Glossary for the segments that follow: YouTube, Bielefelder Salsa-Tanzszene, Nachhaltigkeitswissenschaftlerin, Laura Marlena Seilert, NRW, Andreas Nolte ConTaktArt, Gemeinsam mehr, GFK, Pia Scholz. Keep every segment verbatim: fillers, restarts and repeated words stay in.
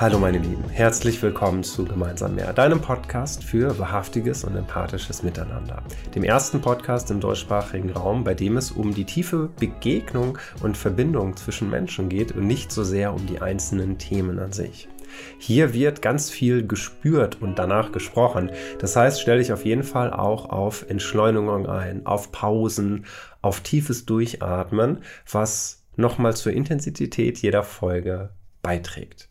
Hallo meine Lieben, herzlich willkommen zu Gemeinsam mehr, deinem Podcast für wahrhaftiges und empathisches Miteinander. Dem ersten Podcast im deutschsprachigen Raum, bei dem es um die tiefe Begegnung und Verbindung zwischen Menschen geht und nicht so sehr um die einzelnen Themen an sich. Hier wird ganz viel gespürt und danach gesprochen. Das heißt, stell dich auf jeden Fall auch auf Entschleunigung ein, auf Pausen, auf tiefes Durchatmen, was nochmal zur Intensität jeder Folge beiträgt.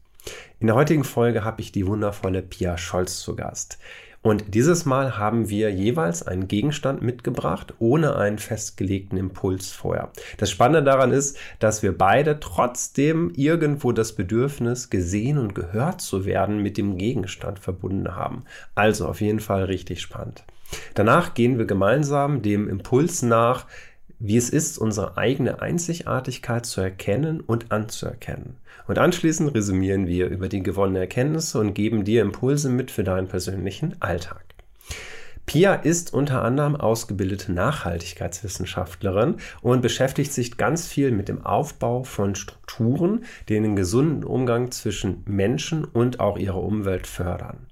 In der heutigen Folge habe ich die wundervolle Pia Scholz zu Gast. Und dieses Mal haben wir jeweils einen Gegenstand mitgebracht, ohne einen festgelegten Impuls vorher. Das Spannende daran ist, dass wir beide trotzdem irgendwo das Bedürfnis, gesehen und gehört zu werden, mit dem Gegenstand verbunden haben. Also auf jeden Fall richtig spannend. Danach gehen wir gemeinsam dem Impuls nach, wie es ist, unsere eigene Einzigartigkeit zu erkennen und anzuerkennen. Und anschließend resümieren wir über die gewonnenen Erkenntnisse und geben dir Impulse mit für deinen persönlichen Alltag. Pia ist unter anderem ausgebildete Nachhaltigkeitswissenschaftlerin und beschäftigt sich ganz viel mit dem Aufbau von Strukturen, die einen gesunden Umgang zwischen Menschen und auch ihrer Umwelt fördern.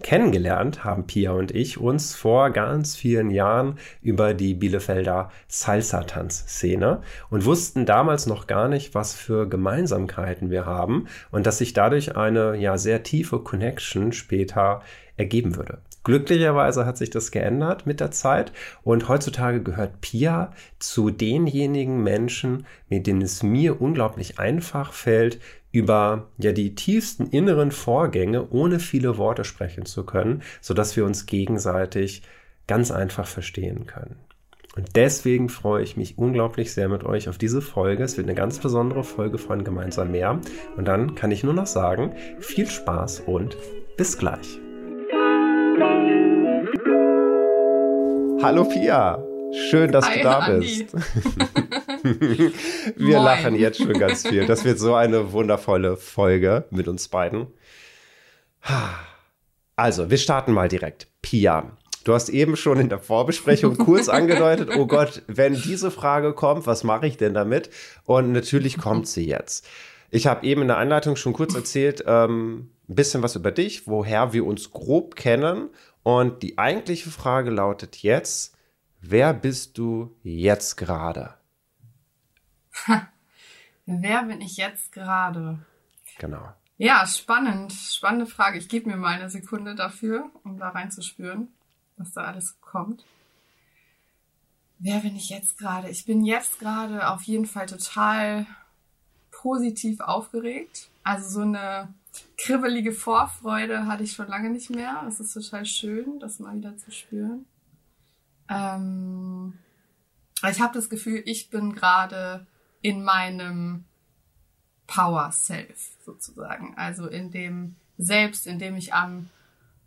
Kennengelernt haben Pia und ich uns vor ganz vielen Jahren über die Bielefelder Salsa-Tanzszene und wussten damals noch gar nicht, was für Gemeinsamkeiten wir haben und dass sich dadurch eine ja sehr tiefe Connection später ergeben würde. Glücklicherweise hat sich das geändert mit der Zeit und heutzutage gehört Pia zu denjenigen Menschen, mit denen es mir unglaublich einfach fällt, über ja die tiefsten inneren Vorgänge ohne viele Worte sprechen zu können, sodass wir uns gegenseitig ganz einfach verstehen können. Und deswegen freue ich mich unglaublich sehr mit euch auf diese Folge. Es wird eine ganz besondere Folge von Gemeinsam mehr. Und dann kann ich nur noch sagen, viel Spaß und bis gleich. Hallo Pia, schön, dass Hi, du da Andi. Bist. Wir Moin. Lachen jetzt schon ganz viel. Das wird so eine wundervolle Folge mit uns beiden. Also, wir starten mal direkt. Pia, du hast eben schon in der Vorbesprechung kurz angedeutet, oh Gott, wenn diese Frage kommt, was mache ich denn damit? Und natürlich kommt sie jetzt. Ich habe eben in der Einleitung schon kurz erzählt, ähm, ein bisschen was über dich, woher wir uns grob kennen. Und die eigentliche Frage lautet jetzt, wer bist du jetzt gerade? Wer bin ich jetzt gerade? Genau. Ja, spannend, spannende Frage. Ich gebe mir mal eine Sekunde dafür, um da reinzuspüren, was da alles kommt. Wer bin ich jetzt gerade? Ich bin jetzt gerade auf jeden Fall total positiv aufgeregt. Also so eine kribbelige Vorfreude hatte ich schon lange nicht mehr. Es ist total schön, das mal wieder zu spüren. Ähm, ich habe das Gefühl, ich bin gerade in meinem Power-Self sozusagen. Also in dem Selbst, in dem ich am,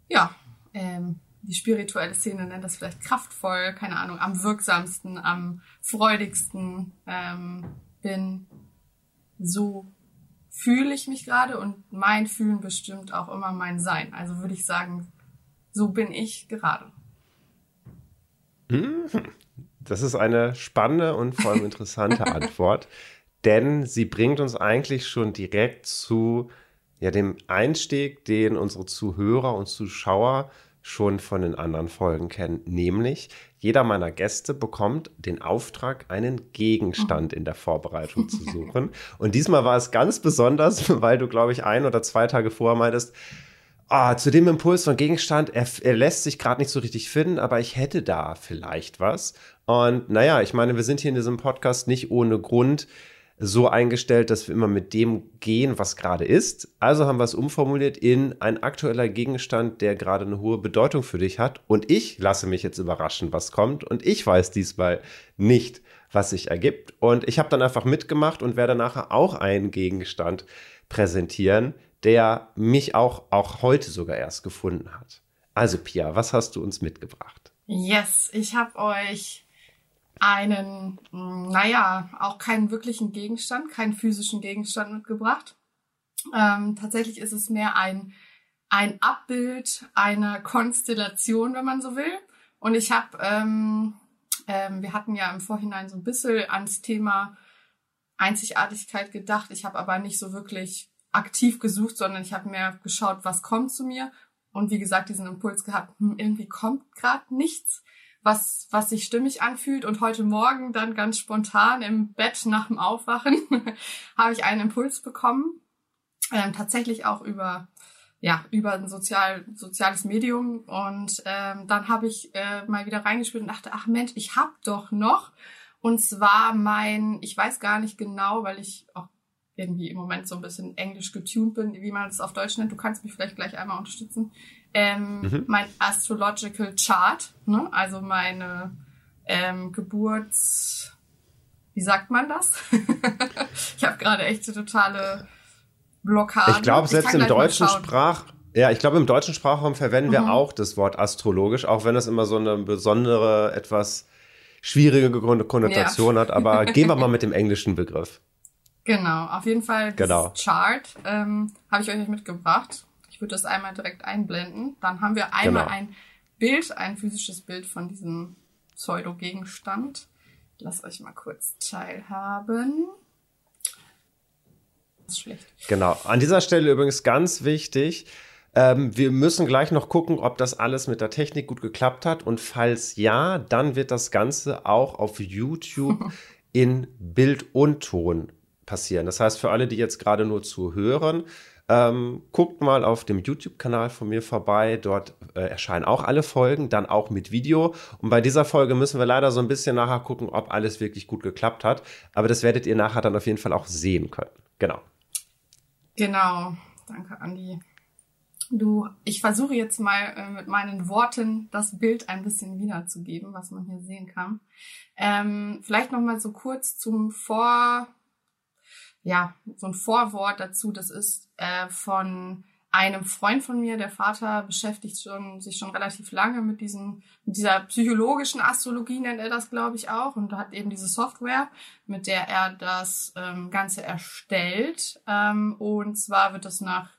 ja, ähm, die spirituelle Szene nennt das vielleicht kraftvoll, keine Ahnung, am wirksamsten, am freudigsten ähm, bin. So fühle ich mich gerade und mein Fühlen bestimmt auch immer mein Sein. Also würde ich sagen, so bin ich gerade. Das ist eine spannende und vor allem interessante Antwort, denn sie bringt uns eigentlich schon direkt zu ja, dem Einstieg, den unsere Zuhörer und Zuschauer schon von den anderen Folgen kennen, nämlich jeder meiner Gäste bekommt den Auftrag, einen Gegenstand in der Vorbereitung zu suchen. Und diesmal war es ganz besonders, weil du, glaube ich, ein oder zwei Tage vorher meintest, ah, zu dem Impuls von Gegenstand, er, er lässt sich gerade nicht so richtig finden, aber ich hätte da vielleicht was. Und naja, ich meine, wir sind hier in diesem Podcast nicht ohne Grund so eingestellt, dass wir immer mit dem gehen, was gerade ist. Also haben wir es umformuliert in ein aktueller Gegenstand, der gerade eine hohe Bedeutung für dich hat. Und ich lasse mich jetzt überraschen, was kommt. Und ich weiß diesmal nicht, was sich ergibt. Und ich habe dann einfach mitgemacht und werde nachher auch einen Gegenstand präsentieren, der mich auch, auch heute sogar erst gefunden hat. Also Pia, was hast du uns mitgebracht? Yes, ich habe euch einen, naja, auch keinen wirklichen Gegenstand, keinen physischen Gegenstand mitgebracht. Ähm, tatsächlich ist es mehr ein ein Abbild einer Konstellation, wenn man so will. Und ich habe, ähm, ähm, wir hatten ja im Vorhinein so ein bisschen ans Thema Einzigartigkeit gedacht. Ich habe aber nicht so wirklich aktiv gesucht, sondern ich habe mehr geschaut, was kommt zu mir. Und wie gesagt, diesen Impuls gehabt, hm, irgendwie kommt gerade nichts, was was sich stimmig anfühlt. Und heute Morgen dann ganz spontan im Bett nach dem Aufwachen habe ich einen Impuls bekommen, ähm, tatsächlich auch über ja über ein sozial, soziales Medium. Und ähm, dann habe ich äh, mal wieder reingespielt und dachte, ach Mensch, ich habe doch noch. Und zwar mein, ich weiß gar nicht genau, weil ich auch irgendwie im Moment so ein bisschen englisch getuned bin, wie man es auf Deutsch nennt. Du kannst mich vielleicht gleich einmal unterstützen. Ähm, mhm. Mein Astrological Chart, ne? Also meine ähm, Geburts... Wie sagt man das? Ich habe gerade echt eine totale Blockade. Ich glaube, selbst im deutschen Sprach... Ja, ich glaube, im deutschen Sprachraum verwenden mhm. wir auch das Wort astrologisch, auch wenn es immer so eine besondere, etwas schwierige Konnotation ja. hat. Aber gehen wir mal mit dem englischen Begriff. Genau, auf jeden Fall das genau. Chart ähm, habe ich euch nicht mitgebracht. Ich würde das einmal direkt einblenden. Dann haben wir einmal genau. ein Bild, ein physisches Bild von diesem Pseudo-Gegenstand. Lasst euch mal kurz teilhaben. Das ist schlecht. Genau, an dieser Stelle übrigens ganz wichtig, ähm, wir müssen gleich noch gucken, ob das alles mit der Technik gut geklappt hat. Und falls ja, dann wird das Ganze auch auf YouTube in Bild und Ton passieren. Das heißt, für alle, die jetzt gerade nur zuhören, ähm, guckt mal auf dem YouTube-Kanal von mir vorbei. Dort äh, erscheinen auch alle Folgen, dann auch mit Video. Und bei dieser Folge müssen wir leider so ein bisschen nachher gucken, ob alles wirklich gut geklappt hat. Aber das werdet ihr nachher dann auf jeden Fall auch sehen können. Genau. Genau. Danke, Andi. Du, ich versuche jetzt mal äh, mit meinen Worten das Bild ein bisschen wiederzugeben, was man hier sehen kann. Ähm, vielleicht noch mal so kurz zum Vor... Ja, so ein Vorwort dazu, das ist äh, von einem Freund von mir, der Vater beschäftigt schon, sich schon relativ lange mit, diesen, mit dieser psychologischen Astrologie, nennt er das, glaube ich, auch. Und hat eben diese Software, mit der er das ähm, Ganze erstellt. Ähm, und zwar wird das nach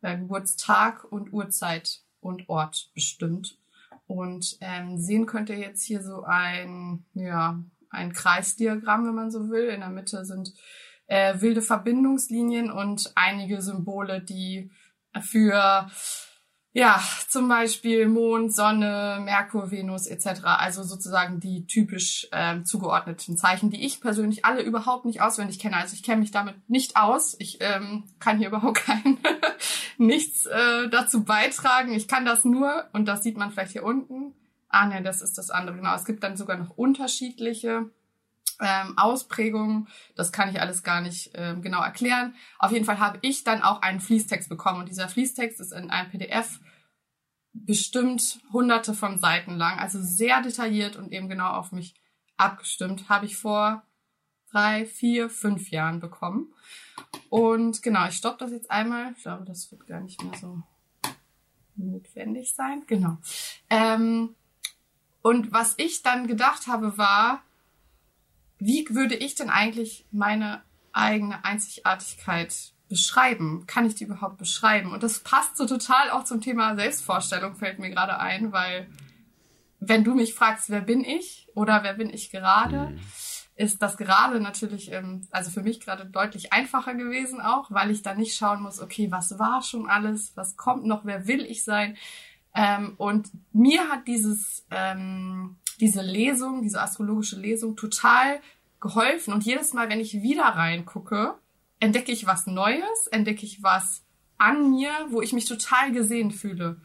äh, Geburtstag und Uhrzeit und Ort bestimmt. Und ähm, sehen könnt ihr jetzt hier so ein, ja, ein Kreisdiagramm, wenn man so will. In der Mitte sind Äh, wilde Verbindungslinien und einige Symbole, die für, ja, zum Beispiel Mond, Sonne, Merkur, Venus et cetera, also sozusagen die typisch äh, zugeordneten Zeichen, die ich persönlich alle überhaupt nicht auswendig kenne. Also ich kenne mich damit nicht aus. Ich ähm, kann hier überhaupt kein nichts äh, dazu beitragen. Ich kann das nur, und das sieht man vielleicht hier unten. Ah ne, das ist das andere, genau. Es gibt dann sogar noch unterschiedliche Ähm, Ausprägungen, das kann ich alles gar nicht ähm, genau erklären. Auf jeden Fall habe ich dann auch einen Fließtext bekommen und dieser Fließtext ist in einem P D F bestimmt hunderte von Seiten lang, also sehr detailliert und eben genau auf mich abgestimmt, habe ich vor drei, vier, fünf Jahren bekommen. Und genau, ich stoppe das jetzt einmal. Ich glaube, das wird gar nicht mehr so notwendig sein. Genau. Ähm, und was ich dann gedacht habe, war, wie würde ich denn eigentlich meine eigene Einzigartigkeit beschreiben? Kann ich die überhaupt beschreiben? Und das passt so total auch zum Thema Selbstvorstellung, fällt mir gerade ein, weil wenn du mich fragst, wer bin ich oder wer bin ich gerade, ist das gerade natürlich, also für mich gerade deutlich einfacher gewesen auch, weil ich da nicht schauen muss, okay, was war schon alles, was kommt noch, wer will ich sein? Und mir hat dieses... Diese Lesung, diese astrologische Lesung total geholfen. Und jedes Mal, wenn ich wieder reingucke, entdecke ich was Neues, entdecke ich was an mir, wo ich mich total gesehen fühle.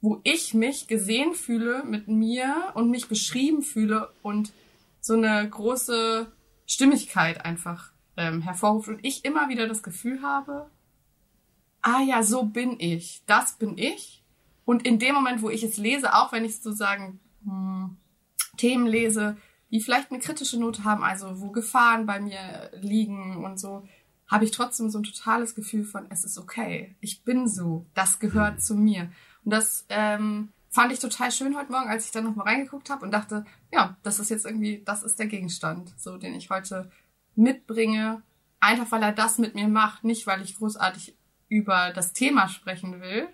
Wo ich mich gesehen fühle mit mir und mich beschrieben fühle und so eine große Stimmigkeit einfach ähm, hervorruft. Und ich immer wieder das Gefühl habe, ah ja, so bin ich, das bin ich. Und in dem Moment, wo ich es lese, auch wenn ich sozusagen... Hm, Themen lese, die vielleicht eine kritische Note haben, also wo Gefahren bei mir liegen und so, habe ich trotzdem so ein totales Gefühl von, es ist okay, ich bin so, das gehört zu mir. Und das ähm, fand ich total schön heute Morgen, als ich dann nochmal reingeguckt habe und dachte, ja, das ist jetzt irgendwie, das ist der Gegenstand, so den ich heute mitbringe, einfach weil er das mit mir macht, nicht weil ich großartig über das Thema sprechen will,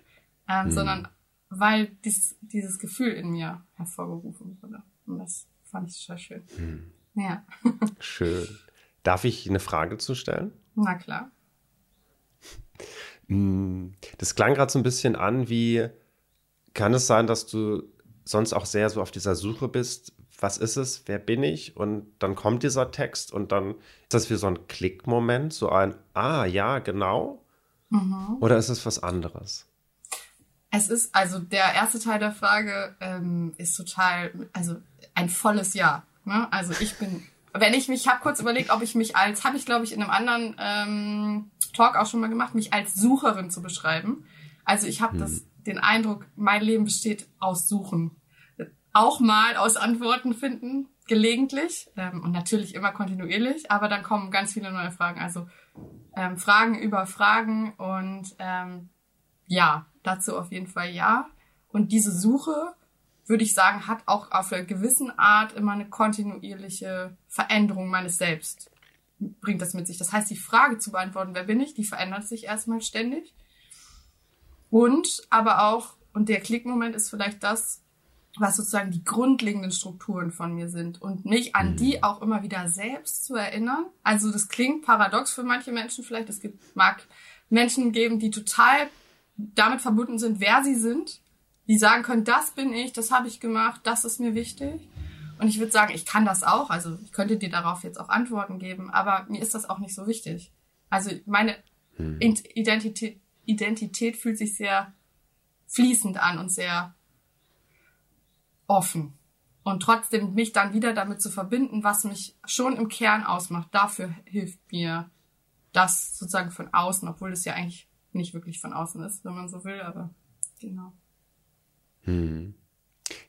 ähm, mhm. sondern weil dies, dieses Gefühl in mir hervorgerufen wurde. Und das fand ich sehr schön. Mhm. Ja. Schön. Darf ich eine Frage zu stellen? Na klar. Das klang gerade so ein bisschen an wie, kann es sein, dass du sonst auch sehr so auf dieser Suche bist, was ist es, wer bin ich? Und dann kommt dieser Text und dann ist das wie so ein Klickmoment, so ein, ah ja, genau. Mhm. Oder ist es was anderes? Es ist, also der erste Teil der Frage ähm, ist total, also ein volles Ja. Ne? Also ich bin, wenn ich mich, ich habe kurz überlegt, ob ich mich als, habe ich glaube ich in einem anderen ähm, Talk auch schon mal gemacht, mich als Sucherin zu beschreiben. Also ich habe hm. das, den Eindruck, mein Leben besteht aus Suchen. Auch mal aus Antworten finden, gelegentlich ähm, und natürlich immer kontinuierlich, aber dann kommen ganz viele neue Fragen. Also ähm, Fragen über Fragen und ähm, ja, dazu auf jeden Fall ja. Und diese Suche, würde ich sagen, hat auch auf einer gewissen Art immer eine kontinuierliche Veränderung meines Selbst. Bringt das mit sich. Das heißt, die Frage zu beantworten, wer bin ich, die verändert sich erstmal ständig. Und aber auch, und der Klickmoment ist vielleicht das, was sozusagen die grundlegenden Strukturen von mir sind und mich an die auch immer wieder selbst zu erinnern. Also das klingt paradox für manche Menschen vielleicht. Es gibt, mag Menschen geben, die total damit verbunden sind, wer sie sind, die sagen können, das bin ich, das habe ich gemacht, das ist mir wichtig. Und ich würde sagen, ich kann das auch, also ich könnte dir darauf jetzt auch Antworten geben, aber mir ist das auch nicht so wichtig. Also meine hm. Identität, Identität fühlt sich sehr fließend an und sehr offen. Und trotzdem mich dann wieder damit zu verbinden, was mich schon im Kern ausmacht, dafür hilft mir das sozusagen von außen, obwohl es ja eigentlich nicht wirklich von außen ist, wenn man so will, aber genau. Hm.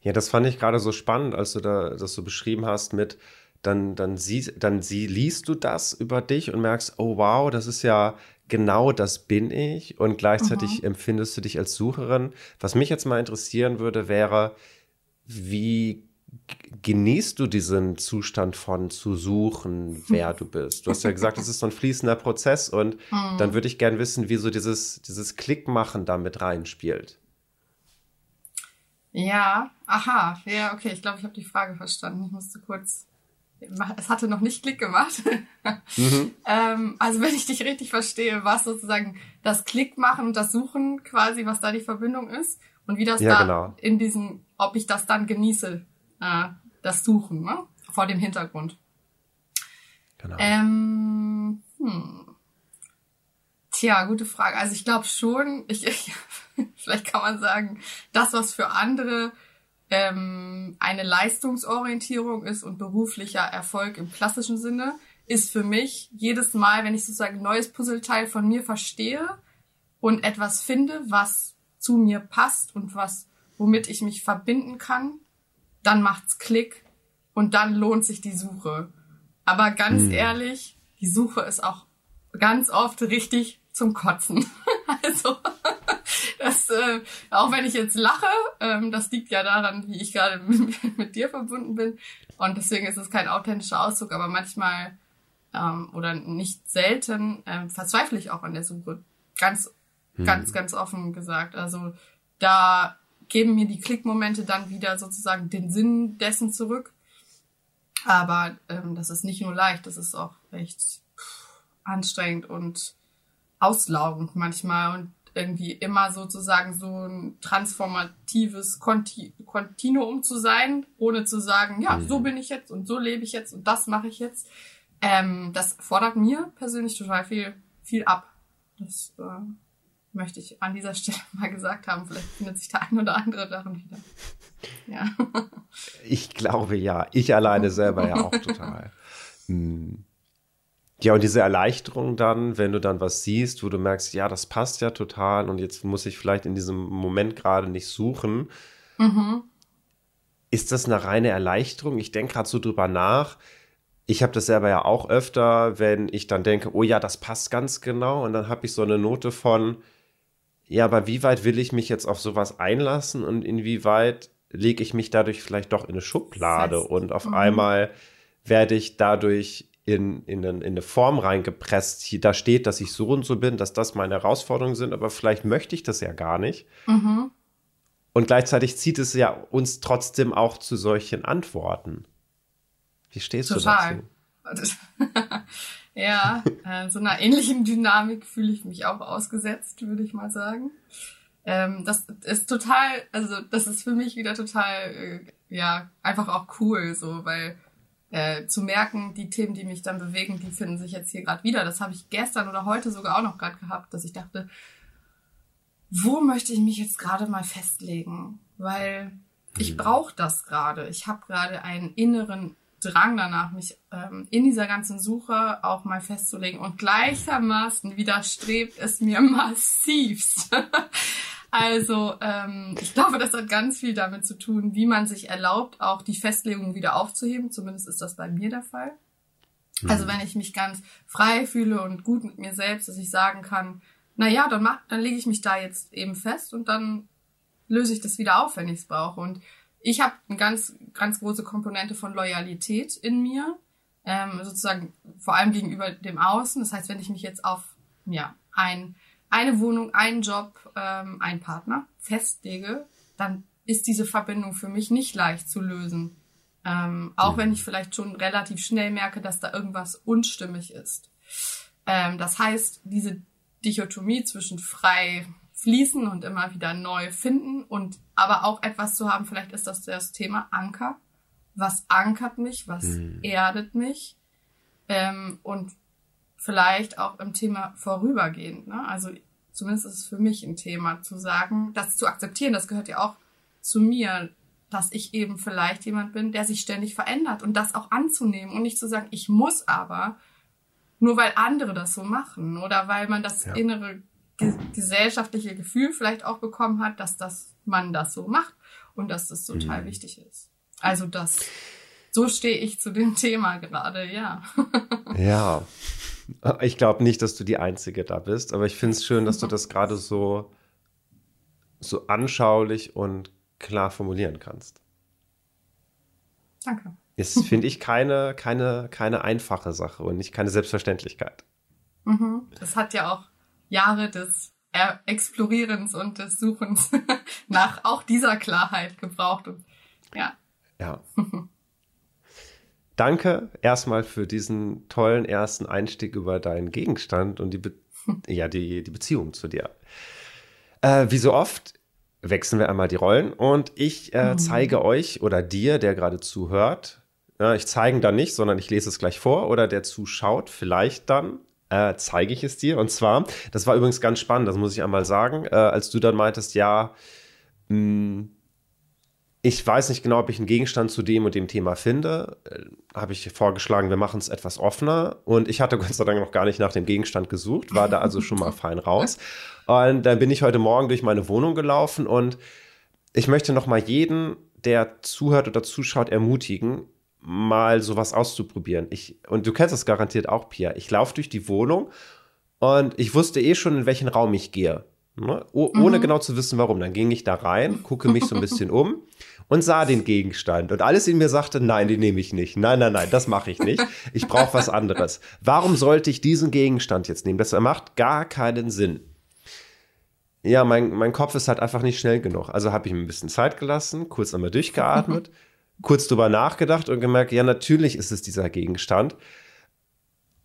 Ja, das fand ich gerade so spannend, als du da das so beschrieben hast mit, dann, dann, siehst, dann sie, liest du das über dich und merkst, oh wow, das ist ja genau das bin ich und gleichzeitig mhm. empfindest du dich als Sucherin. Was mich jetzt mal interessieren würde, wäre, wie genießt du diesen Zustand von zu suchen, wer du bist? Du hast ja gesagt, es ist so ein fließender Prozess und mhm. dann würde ich gerne wissen, wie so dieses, dieses Klickmachen da mit reinspielt. Ja, aha, ja, okay, ich glaube, ich habe die Frage verstanden. Ich musste kurz, es hatte noch nicht Klick gemacht. Mhm. ähm, also wenn ich dich richtig verstehe, was sozusagen das Klickmachen und das Suchen quasi, was da die Verbindung ist und wie das ja, da genau. in diesem, ob ich das dann genieße, äh, das Suchen, ne? Vor dem Hintergrund. Genau. Ähm, hm. Tja, gute Frage. Also ich glaube schon, ich... ich vielleicht kann man sagen, das, was für andere ähm, eine Leistungsorientierung ist und beruflicher Erfolg im klassischen Sinne, ist für mich jedes Mal, wenn ich sozusagen ein neues Puzzleteil von mir verstehe und etwas finde, was zu mir passt und was womit ich mich verbinden kann, dann macht's Klick und dann lohnt sich die Suche. Aber ganz mhm. ehrlich, die Suche ist auch ganz oft richtig zum Kotzen. Also... Das, äh, auch wenn ich jetzt lache, ähm, das liegt ja daran, wie ich gerade mit, mit dir verbunden bin. Und deswegen ist es kein authentischer Ausdruck, aber manchmal ähm, oder nicht selten ähm, verzweifle ich auch an der Suche. Ganz, hm. ganz, ganz offen gesagt. Also da geben mir die Klickmomente dann wieder sozusagen den Sinn dessen zurück. Aber ähm, das ist nicht nur leicht, das ist auch echt pff, anstrengend und auslaugend manchmal und irgendwie immer sozusagen so ein transformatives Konti- Kontinuum zu sein, ohne zu sagen, ja, so bin ich jetzt und so lebe ich jetzt und das mache ich jetzt. Ähm, das fordert mir persönlich total viel, viel ab. Das äh, möchte ich an dieser Stelle mal gesagt haben. Vielleicht findet sich der ein oder andere darin wieder. Ja. Ich glaube ja. Ich alleine selber ja auch total. Hm. Ja, und diese Erleichterung dann, wenn du dann was siehst, wo du merkst, ja, das passt ja total und jetzt muss ich vielleicht in diesem Moment gerade nicht suchen. Mhm. Ist das eine reine Erleichterung? Ich denke gerade so drüber nach. Ich habe das selber ja auch öfter, wenn ich dann denke, oh ja, das passt ganz genau. Und dann habe ich so eine Note von, ja, aber wie weit will ich mich jetzt auf sowas einlassen und inwieweit lege ich mich dadurch vielleicht doch in eine Schublade? Das heißt, und auf mhm. einmal werde ich dadurch in, in, in eine Form reingepresst, hier, da steht, dass ich so und so bin, dass das meine Herausforderungen sind, aber vielleicht möchte ich das ja gar nicht. Mhm. Und gleichzeitig zieht es ja uns trotzdem auch zu solchen Antworten. Wie stehst Total. du dazu? Ja, äh, so einer ähnlichen Dynamik fühle ich mich auch ausgesetzt, würde ich mal sagen. Ähm, das ist total, also das ist für mich wieder total, äh, ja, einfach auch cool, so, weil äh, zu merken, die Themen, die mich dann bewegen, die finden sich jetzt hier gerade wieder. Das habe ich gestern oder heute sogar auch noch gerade gehabt, dass ich dachte, wo möchte ich mich jetzt gerade mal festlegen? Weil ich brauche das gerade. Ich habe gerade einen inneren Drang danach, mich ähm, in dieser ganzen Suche auch mal festzulegen. Und gleichermaßen widerstrebt es mir massivst. Also ähm, ich glaube, das hat ganz viel damit zu tun, wie man sich erlaubt, auch die Festlegungen wieder aufzuheben. Zumindest ist das bei mir der Fall. Mhm. Also wenn ich mich ganz frei fühle und gut mit mir selbst, dass ich sagen kann, naja, dann, mach, dann lege ich mich da jetzt eben fest und dann löse ich das wieder auf, wenn ich es brauche. Und ich habe eine ganz, ganz große Komponente von Loyalität in mir, ähm, sozusagen vor allem gegenüber dem Außen. Das heißt, wenn ich mich jetzt auf ja, ein, eine Wohnung, einen Job, ähm, einen Partner festlege, dann ist diese Verbindung für mich nicht leicht zu lösen. Ähm, auch wenn ich vielleicht schon relativ schnell merke, dass da irgendwas unstimmig ist. Ähm, das heißt, diese Dichotomie zwischen frei fließen und immer wieder neu finden und aber auch etwas zu haben, vielleicht ist das das Thema Anker. Was ankert mich, was mhm. erdet mich ähm, und vielleicht auch im Thema vorübergehend. Ne? Also zumindest ist es für mich ein Thema zu sagen, das zu akzeptieren, das gehört ja auch zu mir, dass ich eben vielleicht jemand bin, der sich ständig verändert und das auch anzunehmen und nicht zu sagen, ich muss aber, nur weil andere das so machen oder weil man das ja. innere gesellschaftliche Gefühl vielleicht auch bekommen hat, dass das, man das so macht und dass das total mhm. wichtig ist. Also das, so stehe ich zu dem Thema gerade, ja. Ja, ich glaube nicht, dass du die Einzige da bist, aber ich finde es schön, dass du das gerade so, so anschaulich und klar formulieren kannst. Danke. Ist, finde ich, keine, keine, keine einfache Sache und nicht keine Selbstverständlichkeit. Mhm. Das hat ja auch Jahre des Explorierens und des Suchens nach auch dieser Klarheit gebraucht. Und, ja. Ja. Danke erstmal für diesen tollen ersten Einstieg über deinen Gegenstand und die, Be- ja, die, die Beziehung zu dir. Äh, wie so oft wechseln wir einmal die Rollen und ich äh, mhm. zeige euch oder dir, der gerade zuhört, äh, ich zeige dann nicht, sondern ich lese es gleich vor oder der zuschaut, vielleicht dann. Äh, zeige ich es dir. Und zwar, das war übrigens ganz spannend, das muss ich einmal sagen, äh, als du dann meintest, ja, mh, ich weiß nicht genau, ob ich einen Gegenstand zu dem und dem Thema finde, äh, habe ich vorgeschlagen, wir machen es etwas offener. Und ich hatte Gott sei Dank noch gar nicht nach dem Gegenstand gesucht, war da also schon mal fein raus. Und dann bin ich heute Morgen durch meine Wohnung gelaufen und ich möchte noch mal jeden, der zuhört oder zuschaut, ermutigen, mal sowas auszuprobieren. Ich, und du kennst das garantiert auch, Pia. Ich laufe durch die Wohnung und ich wusste eh schon, in welchen Raum ich gehe. Ne? O- mhm. Ohne genau zu wissen, warum. Dann ging ich da rein, gucke mich so ein bisschen um und sah den Gegenstand. Und alles in mir sagte, nein, den nehme ich nicht. Nein, nein, nein, das mache ich nicht. Ich brauche was anderes. Warum sollte ich diesen Gegenstand jetzt nehmen? Das macht gar keinen Sinn. Ja, mein, mein Kopf ist halt einfach nicht schnell genug. Also habe ich mir ein bisschen Zeit gelassen, kurz einmal durchgeatmet, kurz drüber nachgedacht und gemerkt, ja, natürlich ist es dieser Gegenstand.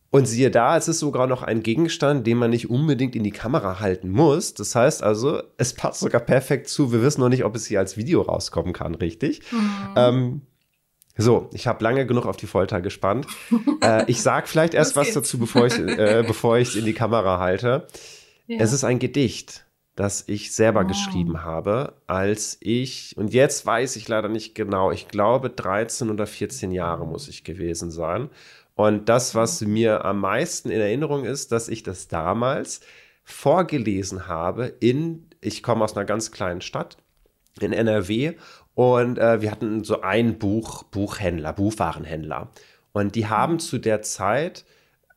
Und siehe da, es ist sogar noch ein Gegenstand, den man nicht unbedingt in die Kamera halten muss. Das heißt also, es passt sogar perfekt zu. Wir wissen noch nicht, ob es hier als Video rauskommen kann, richtig? Mhm. Ähm, so, ich habe lange genug auf die Folter gespannt. äh, ich sage vielleicht erst was dazu, bevor ich äh, bevor ich es in die Kamera halte. Ja. Es ist ein Gedicht, das ich selber oh. geschrieben habe, als ich, und jetzt weiß ich leider nicht genau, ich glaube dreizehn oder vierzehn Jahre muss ich gewesen sein. Und das, was mir am meisten in Erinnerung ist, dass ich das damals vorgelesen habe in, ich komme aus einer ganz kleinen Stadt in N R W und äh, wir hatten so einen Buch, Buchhändler, Buchwarenhändler. Und die haben zu der Zeit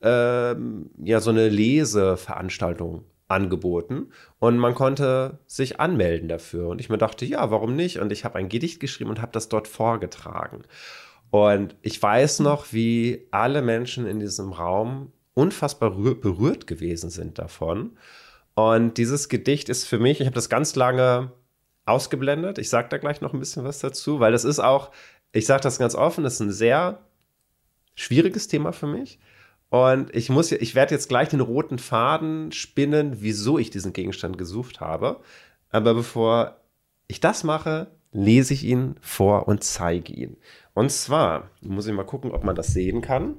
ähm, ja so eine Leseveranstaltung angeboten und man konnte sich anmelden dafür. Und ich mir dachte, ja, warum nicht? Und ich habe ein Gedicht geschrieben und habe das dort vorgetragen. Und ich weiß noch, wie alle Menschen in diesem Raum unfassbar berührt gewesen sind davon. Und dieses Gedicht ist für mich, ich habe das ganz lange ausgeblendet. Ich sage da gleich noch ein bisschen was dazu, weil das ist auch, ich sage das ganz offen, das ist ein sehr schwieriges Thema für mich. Und ich muss, ich werde jetzt gleich den roten Faden spinnen, wieso ich diesen Gegenstand gesucht habe. Aber bevor ich das mache, lese ich ihn vor und zeige ihn. Und zwar, muss ich mal gucken, ob man das sehen kann.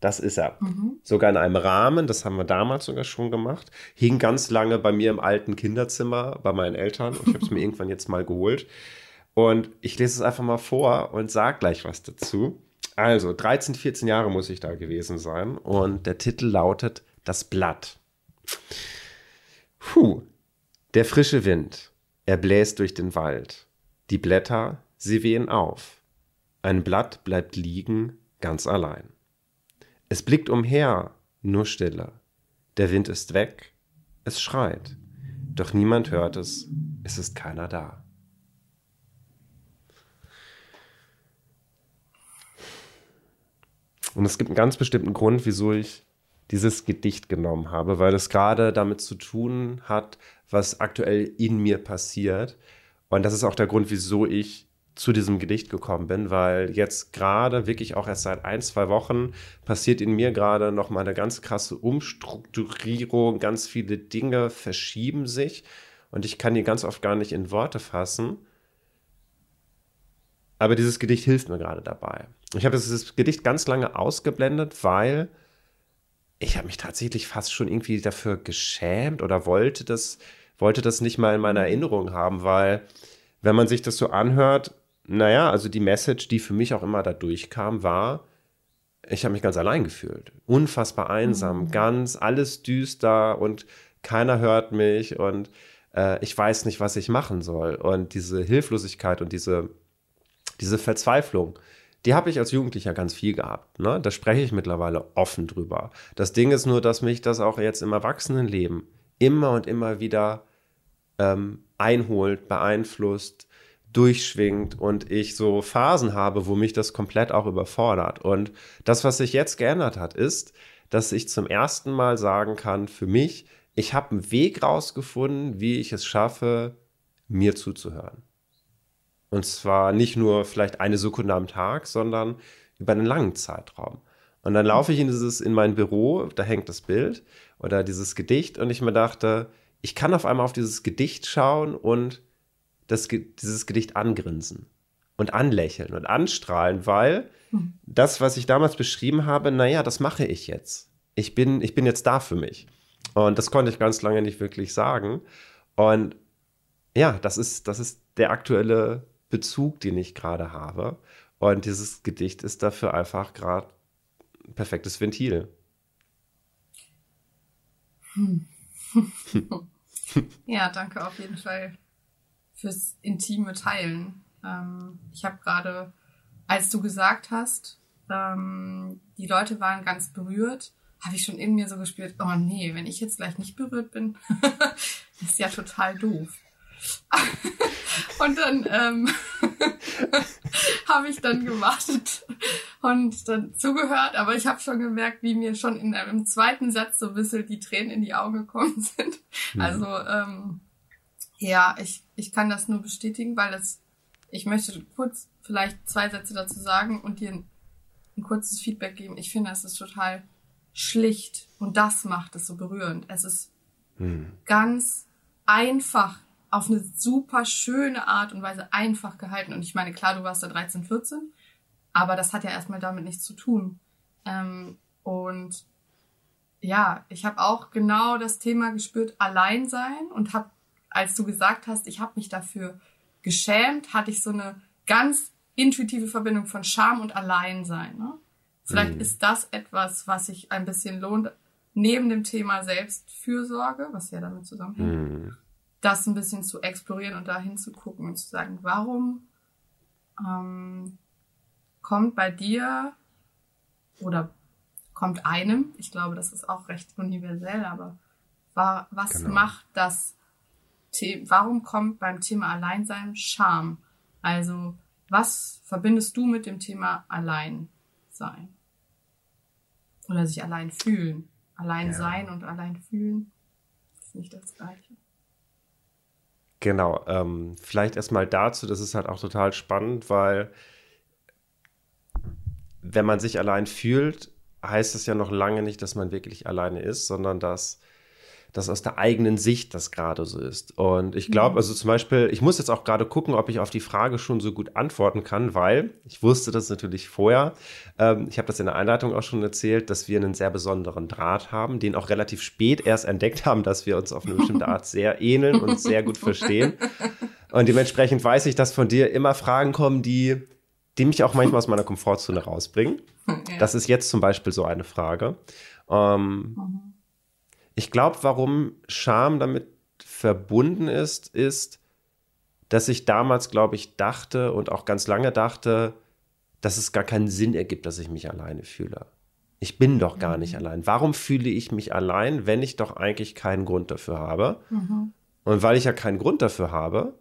Das ist er. Mhm. Sogar in einem Rahmen, das haben wir damals sogar schon gemacht. Hing ganz lange bei mir im alten Kinderzimmer, bei meinen Eltern. Und ich habe es mir irgendwann jetzt mal geholt. Und ich lese es einfach mal vor und sage gleich was dazu. Also, dreizehn, vierzehn Jahre muss ich da gewesen sein. Und der Titel lautet Das Blatt. Puh, der frische Wind. Er bläst durch den Wald. Die Blätter, sie wehen auf. Ein Blatt bleibt liegen, ganz allein. Es blickt umher, nur Stille. Der Wind ist weg, es schreit. Doch niemand hört es, es ist keiner da. Und es gibt einen ganz bestimmten Grund, wieso ich dieses Gedicht genommen habe, weil das gerade damit zu tun hat, was aktuell in mir passiert. Und das ist auch der Grund, wieso ich zu diesem Gedicht gekommen bin, weil jetzt gerade wirklich auch erst seit ein, zwei Wochen passiert in mir gerade nochmal eine ganz krasse Umstrukturierung, ganz viele Dinge verschieben sich und ich kann die ganz oft gar nicht in Worte fassen, aber dieses Gedicht hilft mir gerade dabei. Ich habe dieses Gedicht ganz lange ausgeblendet, weil ich habe mich tatsächlich fast schon irgendwie dafür geschämt oder wollte das, wollte das nicht mal in meiner Erinnerung haben, weil wenn man sich das so anhört, naja, also die Message, die für mich auch immer da durchkam, war, ich habe mich ganz allein gefühlt, unfassbar einsam, mhm. ganz alles düster und keiner hört mich und äh, ich weiß nicht, was ich machen soll. Und diese Hilflosigkeit und diese, diese Verzweiflung, die habe ich als Jugendlicher ganz viel gehabt. Ne? Da spreche ich mittlerweile offen drüber. Das Ding ist nur, dass mich das auch jetzt im Erwachsenenleben immer und immer wieder ähm, einholt, beeinflusst, durchschwingt und ich so Phasen habe, wo mich das komplett auch überfordert. Und das, was sich jetzt geändert hat, ist, dass ich zum ersten Mal sagen kann, für mich, ich habe einen Weg rausgefunden, wie ich es schaffe, mir zuzuhören. Und zwar nicht nur vielleicht eine Sekunde am Tag, sondern über einen langen Zeitraum. Und dann laufe ich in, dieses, in mein Büro, da hängt das Bild oder dieses Gedicht und ich mir dachte, ich kann auf einmal auf dieses Gedicht schauen und das, dieses Gedicht angrinsen und anlächeln und anstrahlen, weil mhm. das, was ich damals beschrieben habe, naja, das mache ich jetzt. Ich bin, ich bin jetzt da für mich. Und das konnte ich ganz lange nicht wirklich sagen. Und ja, das ist, das ist der aktuelle Bezug, den ich gerade habe. Und dieses Gedicht ist dafür einfach gerade ein perfektes Ventil. Hm. Ja, danke auf jeden Fall fürs intime Teilen. Ähm, ich habe gerade, als du gesagt hast, ähm, die Leute waren ganz berührt, habe ich schon in mir so gespürt, oh nee, wenn ich jetzt gleich nicht berührt bin, ist ja total doof. Und dann ähm, habe ich dann gewartet und dann zugehört, aber ich habe schon gemerkt, wie mir schon in einem zweiten Satz so ein bisschen die Tränen in die Augen gekommen sind. Mhm. Also ähm, ja, ich, ich kann das nur bestätigen, weil das, ich möchte kurz vielleicht zwei Sätze dazu sagen und dir ein, ein kurzes Feedback geben. Ich finde, es ist total schlicht und das macht es so berührend. Es ist mhm. ganz einfach auf eine super schöne Art und Weise einfach gehalten. Und ich meine, klar, du warst da dreizehn, vierzehn, aber das hat ja erstmal damit nichts zu tun. Ähm, und ja, ich habe auch genau das Thema gespürt, Alleinsein. Und habe, als du gesagt hast, ich habe mich dafür geschämt, hatte ich so eine ganz intuitive Verbindung von Scham und Alleinsein. Ne? Vielleicht mhm. ist das etwas, was sich ein bisschen lohnt, neben dem Thema Selbstfürsorge, was ja damit zusammenhängt, mhm. das ein bisschen zu explorieren und da hinzugucken und zu sagen, warum ähm, kommt bei dir oder kommt einem, ich glaube, das ist auch recht universell, aber war, was genau. macht das, warum kommt beim Thema Alleinsein Scham? Also Was verbindest du mit dem Thema allein sein? Oder sich allein fühlen? Allein ja. sein und allein fühlen ist nicht das Gleiche. Genau, ähm, vielleicht erstmal dazu, das ist halt auch total spannend, weil wenn man sich allein fühlt, heißt es ja noch lange nicht, dass man wirklich alleine ist, sondern dass das aus der eigenen Sicht das gerade so ist. Und ich glaube, also zum Beispiel, ich muss jetzt auch gerade gucken, ob ich auf die Frage schon so gut antworten kann, weil ich wusste das natürlich vorher. Ähm, ich habe das in der Einleitung auch schon erzählt, dass wir einen sehr besonderen Draht haben, den auch relativ spät erst entdeckt haben, dass wir uns auf eine bestimmte Art sehr ähneln und sehr gut verstehen. Und dementsprechend weiß ich, dass von dir immer Fragen kommen, die... die mich auch manchmal aus meiner Komfortzone rausbringen. Okay. Das ist jetzt zum Beispiel so eine Frage. Ähm, mhm. Ich glaube, warum Scham damit verbunden ist, ist, dass ich damals, glaube ich, dachte und auch ganz lange dachte, dass es gar keinen Sinn ergibt, dass ich mich alleine fühle. Ich bin doch gar mhm. nicht allein. Warum fühle ich mich allein, wenn ich doch eigentlich keinen Grund dafür habe? Mhm. Und weil ich ja keinen Grund dafür habe,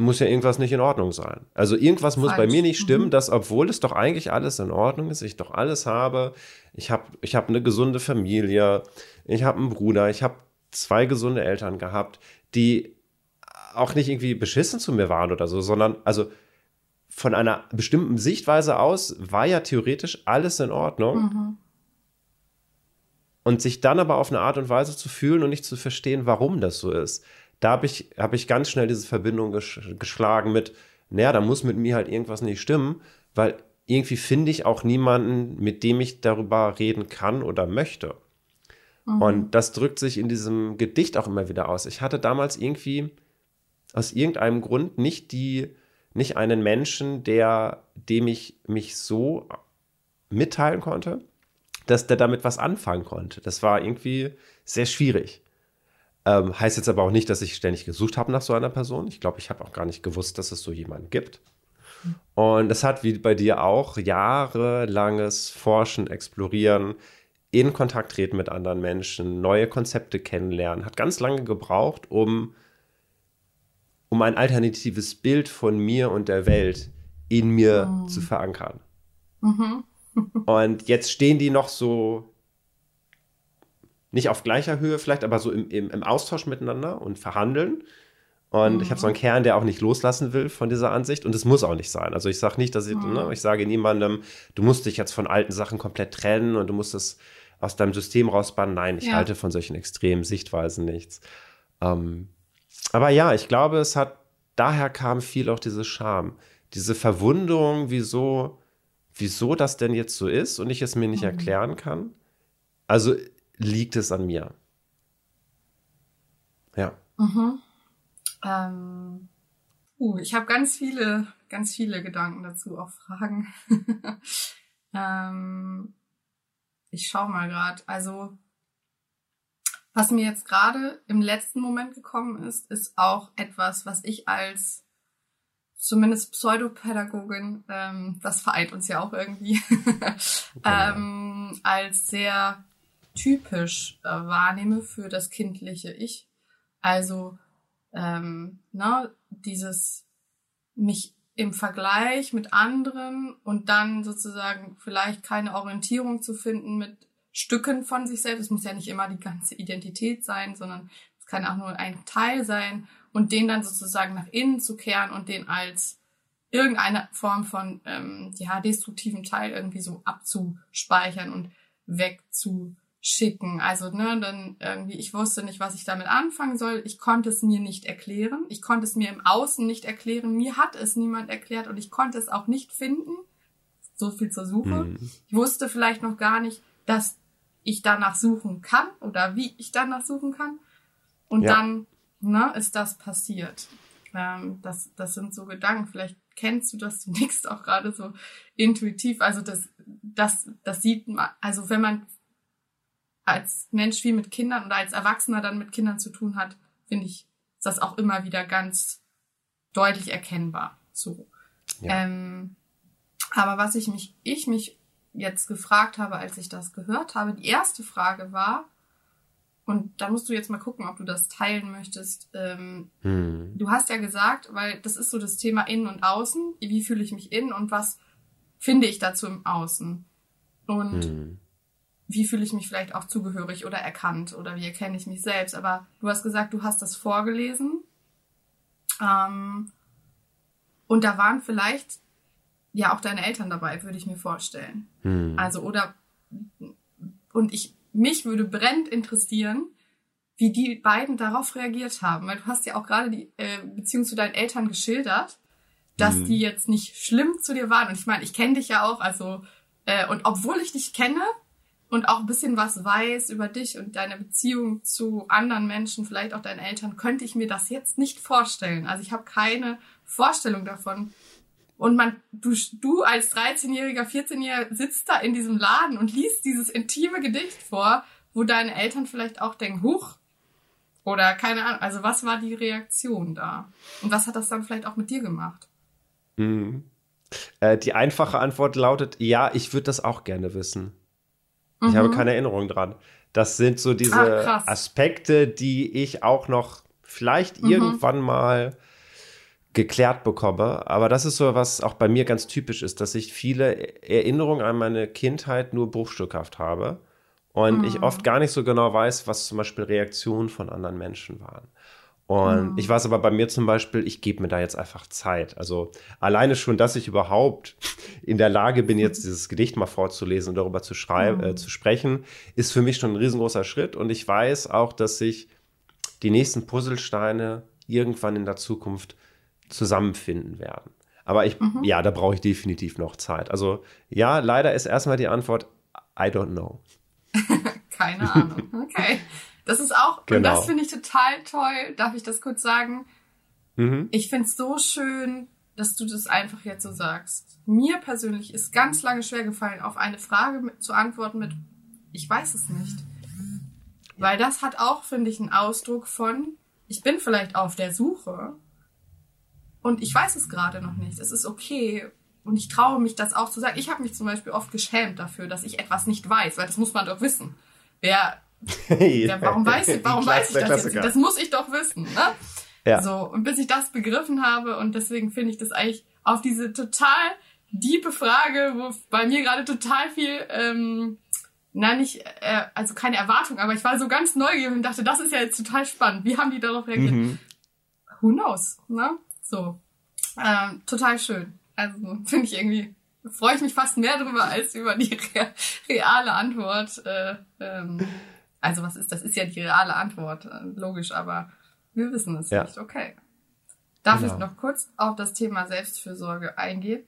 muss ja irgendwas nicht in Ordnung sein. Also irgendwas muss Falsch. bei mir nicht stimmen, dass, obwohl es doch eigentlich alles in Ordnung ist, ich doch alles habe, ich habe ich hab eine gesunde Familie, ich habe einen Bruder, ich habe zwei gesunde Eltern gehabt, die auch nicht irgendwie beschissen zu mir waren oder so, sondern also von einer bestimmten Sichtweise aus war ja theoretisch alles in Ordnung. Mhm. Und sich dann aber auf eine Art und Weise zu fühlen und nicht zu verstehen, warum das so ist. Da habe ich, hab ich ganz schnell diese Verbindung gesch- geschlagen mit, naja, da muss mit mir halt irgendwas nicht stimmen, weil irgendwie finde ich auch niemanden, mit dem ich darüber reden kann oder möchte. Mhm. Und das drückt sich in diesem Gedicht auch immer wieder aus. Ich hatte damals irgendwie aus irgendeinem Grund nicht die, nicht einen Menschen, der, dem ich mich so mitteilen konnte, dass der damit was anfangen konnte. Das war irgendwie sehr schwierig. Ähm, heißt jetzt aber auch nicht, dass ich ständig gesucht habe nach so einer Person. Ich glaube, ich habe auch gar nicht gewusst, dass es so jemanden gibt. Und das hat, wie bei dir auch, jahrelanges Forschen, Explorieren, in Kontakt treten mit anderen Menschen, neue Konzepte kennenlernen, hat ganz lange gebraucht, um, um ein alternatives Bild von mir und der Welt in mir oh. zu verankern. Mhm. Und jetzt stehen die noch so... nicht auf gleicher Höhe vielleicht, aber so im, im, im Austausch miteinander und verhandeln. Und mhm. ich habe so einen Kern, der auch nicht loslassen will von dieser Ansicht. Und es muss auch nicht sein. Also ich sage nicht, dass ich, mhm. ne, ich sage niemandem, du musst dich jetzt von alten Sachen komplett trennen und du musst es aus deinem System rausbannen. Nein, ich ja. halte von solchen extremen Sichtweisen nichts. Ähm, aber ja, ich glaube, es hat, daher kam viel auch diese Scham, diese Verwunderung, wieso, wieso das denn jetzt so ist und ich es mir nicht mhm. erklären kann. Also liegt es an mir? Ja. Mhm. Ähm, uh, ich habe ganz viele, ganz viele Gedanken dazu, auch Fragen. ähm, ich schaue mal gerade. Also, was mir jetzt gerade im letzten Moment gekommen ist, ist auch etwas, was ich als zumindest Pseudopädagogin, ähm, das vereint uns ja auch irgendwie, ähm, als sehr typisch äh, wahrnehme für das kindliche Ich. Also ähm, ne, dieses mich im Vergleich mit anderen und dann sozusagen vielleicht keine Orientierung zu finden mit Stücken von sich selbst. Es muss ja nicht immer die ganze Identität sein, sondern es kann auch nur ein Teil sein und den dann sozusagen nach innen zu kehren und den als irgendeine Form von ähm, ja, destruktiven Teil irgendwie so abzuspeichern und wegzu schicken. Also, ne, dann irgendwie, ich wusste nicht, was ich damit anfangen soll. Ich konnte es mir nicht erklären. Ich konnte es mir im Außen nicht erklären. Mir hat es niemand erklärt und ich konnte es auch nicht finden. So viel zur Suche. Mhm. Ich wusste vielleicht noch gar nicht, dass ich danach suchen kann oder wie ich danach suchen kann. Und ja. dann, ne, ist das passiert. Ähm, das, das sind so Gedanken. Vielleicht kennst du das zunächst auch gerade so intuitiv. Also, das, das, das sieht man, also, wenn man als Mensch viel mit Kindern oder als Erwachsener dann mit Kindern zu tun hat, finde ich, ist das auch immer wieder ganz deutlich erkennbar. So. Ja. Ähm, aber was ich mich, ich mich jetzt gefragt habe, als ich das gehört habe, die erste Frage war, Und da musst du jetzt mal gucken, ob du das teilen möchtest. Ähm, hm. Du hast ja gesagt, weil das ist so das Thema Innen und Außen. Wie fühle ich mich innen und was finde ich dazu im Außen? Und hm. wie fühle ich mich vielleicht auch zugehörig oder erkannt oder wie erkenne ich mich selbst? Aber du hast gesagt, du hast das vorgelesen. Ähm, und da waren vielleicht ja auch deine Eltern dabei, würde ich mir vorstellen. Hm. Also oder und ich mich würde brennend interessieren, wie die beiden darauf reagiert haben. Weil du hast ja auch gerade die äh, Beziehung zu deinen Eltern geschildert, dass hm. die jetzt nicht schlimm zu dir waren. Und ich meine, ich kenne dich ja auch, also äh, und obwohl ich dich kenne und auch ein bisschen was weiß über dich und deine Beziehung zu anderen Menschen, vielleicht auch deinen Eltern, könnte ich mir das jetzt nicht vorstellen. Also ich habe keine Vorstellung davon. Und man, du, du als dreizehnjähriger, vierzehnjähriger sitzt da in diesem Laden und liest dieses intime Gedicht vor, wo deine Eltern vielleicht auch denken, huch, oder keine Ahnung. Also was war die Reaktion da? Und was hat das dann vielleicht auch mit dir gemacht? Mhm. Äh, die einfache Antwort lautet, ja, ich würde das auch gerne wissen. Ich mhm. habe keine Erinnerung dran. Das sind so diese ah, krass. Aspekte, die ich auch noch vielleicht mhm. irgendwann mal geklärt bekomme, aber das ist so, was auch bei mir ganz typisch ist, dass ich viele Erinnerungen an meine Kindheit nur bruchstückhaft habe und mm. ich oft gar nicht so genau weiß, was zum Beispiel Reaktionen von anderen Menschen waren. Und mm. ich weiß aber bei mir zum Beispiel, ich gebe mir da jetzt einfach Zeit. Also alleine schon, dass ich überhaupt in der Lage bin, jetzt dieses Gedicht mal vorzulesen und darüber zu schreiben, mm. äh, zu sprechen, ist für mich schon ein riesengroßer Schritt und ich weiß auch, dass ich die nächsten Puzzlesteine irgendwann in der Zukunft zusammenfinden werden. Aber ich, mhm. ja, da brauche ich definitiv noch Zeit. Also ja, leider ist erstmal die Antwort, I don't know. Keine Ahnung, okay. Das ist auch, genau. Und das finde ich total toll, darf ich das kurz sagen? Mhm. Ich finde es so schön, dass du das einfach jetzt so sagst. Mir persönlich ist ganz lange schwer gefallen, auf eine Frage mit, zu antworten mit, ich weiß es nicht. Ja. Weil das hat auch, finde ich, einen Ausdruck von, ich bin vielleicht auf der Suche, und ich weiß es gerade noch nicht. Es ist okay. Und ich traue mich, das auch zu sagen. Ich habe mich zum Beispiel oft geschämt dafür, dass ich etwas nicht weiß. Weil das muss man doch wissen. Wer, ja, warum weiß ich, warum weiß ich das Klassiker. Jetzt? Das muss ich doch wissen. Ne? Ja. So, und bis ich das begriffen habe. Und deswegen finde ich das eigentlich auf diese total tiefe Frage, wo bei mir gerade total viel, ähm, na nicht, äh, also keine Erwartung, aber ich war so ganz neugierig und dachte, das ist ja jetzt total spannend. Wie haben die darauf reagiert? Mhm. Who knows? Ne? So, ähm, total schön. Also finde ich irgendwie, freue ich mich fast mehr drüber als über die re- reale Antwort. Äh, ähm, also was ist, das ist ja die reale Antwort, logisch, aber wir wissen es ja nicht, okay. Darf genau. ich noch kurz auf das Thema Selbstfürsorge eingehen?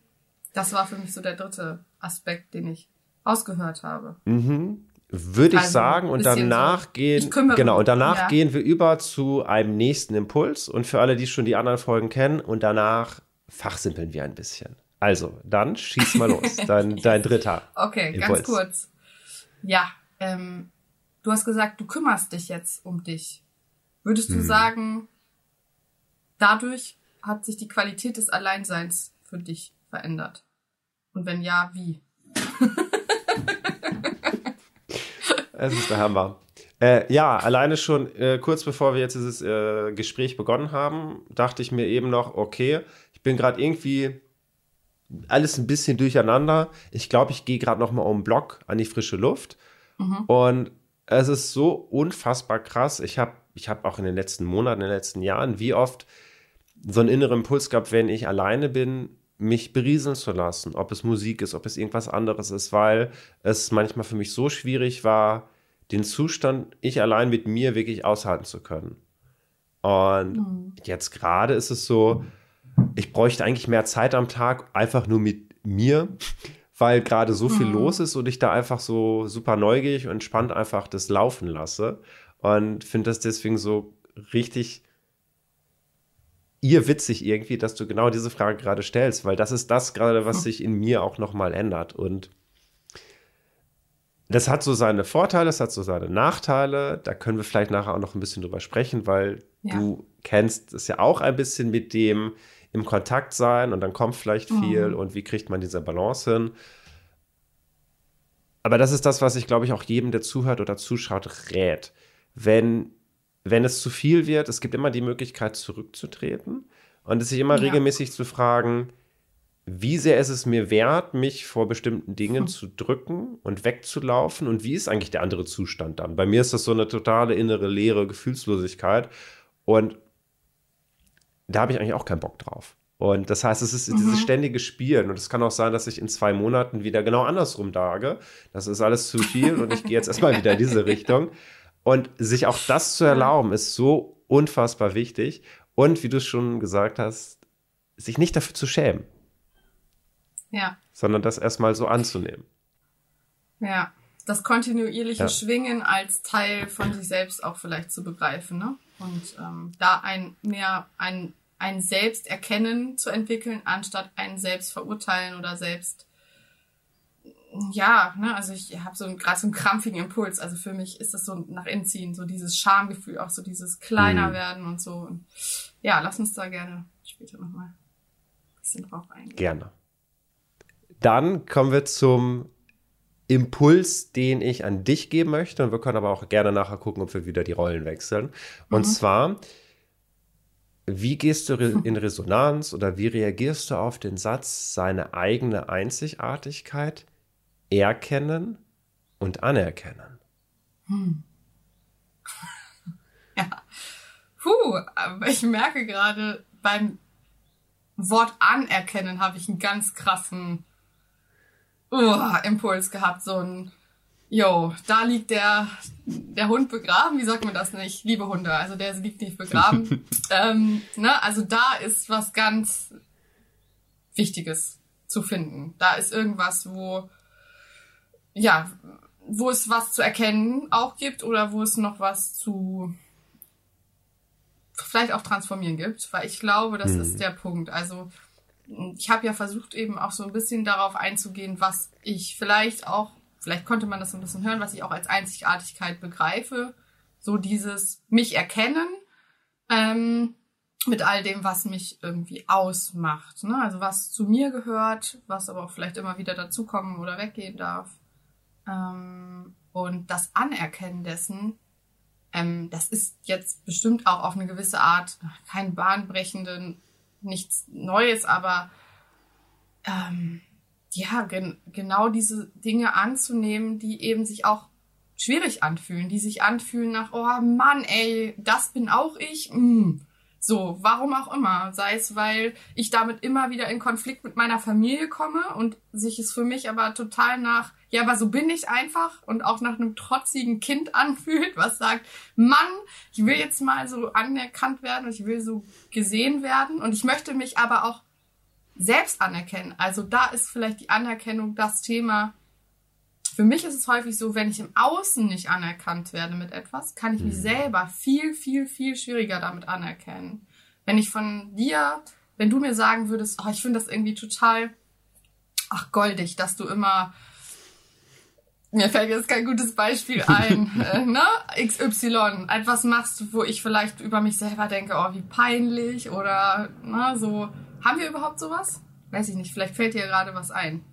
Das war für mich so der dritte Aspekt, den ich ausgehört habe. Mhm. Würde ich also sagen, und danach so. gehen genau und danach ja. gehen wir über zu einem nächsten Impuls. Und für alle, die schon die anderen Folgen kennen, und danach fachsimpeln wir ein bisschen. Also, dann schieß mal los, dein, dein dritter Okay, Impuls. Ganz kurz. Ja, ähm, du hast gesagt, du kümmerst dich jetzt um dich. Würdest du hm. sagen, dadurch hat sich die Qualität des Alleinseins für dich verändert? Und wenn ja, wie? Es ist der Hammer. Äh, ja, alleine schon äh, kurz bevor wir jetzt dieses äh, Gespräch begonnen haben, dachte ich mir eben noch, okay, ich bin gerade irgendwie alles ein bisschen durcheinander. Ich glaube, ich gehe gerade noch mal um den Block an die frische Luft. Mhm. Und es ist so unfassbar krass. Ich habe ich hab auch in den letzten Monaten, in den letzten Jahren, wie oft so einen inneren Impuls gehabt, wenn ich alleine bin, mich berieseln zu lassen, ob es Musik ist, ob es irgendwas anderes ist, weil es manchmal für mich so schwierig war, den Zustand, ich allein mit mir wirklich aushalten zu können. Und mhm. jetzt gerade ist es so, ich bräuchte eigentlich mehr Zeit am Tag, einfach nur mit mir, weil gerade so viel mhm. los ist und ich da einfach so super neugierig und entspannt einfach das laufen lasse. Und finde das deswegen so richtig ihr witzig irgendwie, dass du genau diese Frage gerade stellst, weil das ist das gerade, was sich in mir auch nochmal ändert. Und das hat so seine Vorteile, das hat so seine Nachteile. Da können wir vielleicht nachher auch noch ein bisschen drüber sprechen, weil ja. du kennst es ja auch ein bisschen mit dem im Kontakt sein und dann kommt vielleicht viel mhm. und wie kriegt man diese Balance hin. Aber das ist das, was ich, glaube ich, auch jedem, der zuhört oder zuschaut, rät. wenn, wenn es zu viel wird, es gibt immer die Möglichkeit zurückzutreten und sich immer ja. regelmäßig zu fragen, wie sehr ist es mir wert, mich vor bestimmten Dingen mhm. zu drücken und wegzulaufen und wie ist eigentlich der andere Zustand dann? Bei mir ist das so eine totale innere Leere, Gefühlslosigkeit und da habe ich eigentlich auch keinen Bock drauf. Und das heißt, es ist mhm. dieses ständige Spielen und es kann auch sein, dass ich in zwei Monaten wieder genau andersrum lage. Das ist alles zu viel und ich gehe jetzt erstmal wieder in diese Richtung. Und sich auch das zu erlauben, ist so unfassbar wichtig. Und wie du schon gesagt hast, sich nicht dafür zu schämen. Ja. Sondern das erstmal so anzunehmen. Ja, das kontinuierliche ja. Schwingen als Teil von sich selbst auch vielleicht zu begreifen, ne? Und ähm, da ein mehr ein ein Selbsterkennen zu entwickeln, anstatt ein Selbstverurteilen oder selbst, ja, ne, also ich habe so gerade so einen krampfigen Impuls, also für mich ist das so nach innen ziehen, so dieses Schamgefühl, auch so dieses kleiner werden und so. Und ja, lass uns da gerne später nochmal ein bisschen drauf eingehen. Gerne. Dann kommen wir zum Impuls, den ich an dich geben möchte und wir können aber auch gerne nachher gucken, ob wir wieder die Rollen wechseln. Und mhm. zwar... Wie gehst du in Resonanz oder wie reagierst du auf den Satz, seine eigene Einzigartigkeit erkennen und anerkennen? Hm. Ja. Puh, aber ich merke gerade, beim Wort anerkennen habe ich einen ganz krassen uh, Impuls gehabt, so ein Jo, da liegt der, der Hund begraben, wie sagt man das nicht? Liebe Hunde, also der liegt nicht begraben. ähm, ne? Also da ist was ganz Wichtiges zu finden. Da ist irgendwas, wo, ja, wo es was zu erkennen auch gibt oder wo es noch was zu vielleicht auch transformieren gibt, weil ich glaube, das mhm. ist der Punkt. Also ich habe ja versucht, eben auch so ein bisschen darauf einzugehen, was ich vielleicht auch Vielleicht konnte man das ein bisschen hören, was ich auch als Einzigartigkeit begreife. So dieses mich erkennen ähm, mit all dem, was mich irgendwie ausmacht. Ne? Also was zu mir gehört, was aber auch vielleicht immer wieder dazukommen oder weggehen darf. Ähm, und das Anerkennen dessen, ähm, das ist jetzt bestimmt auch auf eine gewisse Art kein bahnbrechenden, nichts Neues, aber... Ähm, Ja, gen- genau diese Dinge anzunehmen, die eben sich auch schwierig anfühlen, die sich anfühlen nach, oh Mann, ey, das bin auch ich, mm. So, warum auch immer, sei es, weil ich damit immer wieder in Konflikt mit meiner Familie komme und sich es für mich aber total nach, ja, aber so bin ich einfach und auch nach einem trotzigen Kind anfühlt, was sagt, Mann, ich will jetzt mal so anerkannt werden und ich will so gesehen werden und ich möchte mich aber auch selbst anerkennen. Also da ist vielleicht die Anerkennung das Thema. Für mich ist es häufig so, wenn ich im Außen nicht anerkannt werde mit etwas, kann ich mich selber viel, viel, viel schwieriger damit anerkennen. Wenn ich von dir, wenn du mir sagen würdest, oh, ich finde das irgendwie total, ach goldig, dass du immer, mir fällt jetzt kein gutes Beispiel ein, äh, ne? X Y, etwas machst, wo ich vielleicht über mich selber denke, oh, wie peinlich oder na, so. Haben wir überhaupt sowas? Weiß ich nicht, vielleicht fällt dir gerade was ein.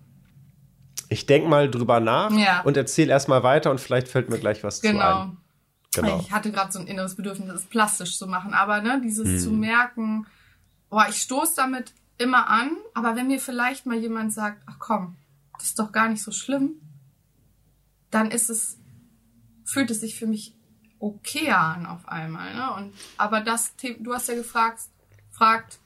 Ich denke mal drüber nach ja. und erzähle erstmal weiter und vielleicht fällt mir gleich was genau. zu ein. Genau. Ich hatte gerade so ein inneres Bedürfnis, das plastisch zu machen, aber ne, dieses hm. zu merken, boah, ich stoße damit immer an, aber wenn mir vielleicht mal jemand sagt, ach komm, das ist doch gar nicht so schlimm, dann ist es, fühlt es sich für mich okay an auf einmal. Ne? Und, aber das Thema, du hast ja gefragt, fragt,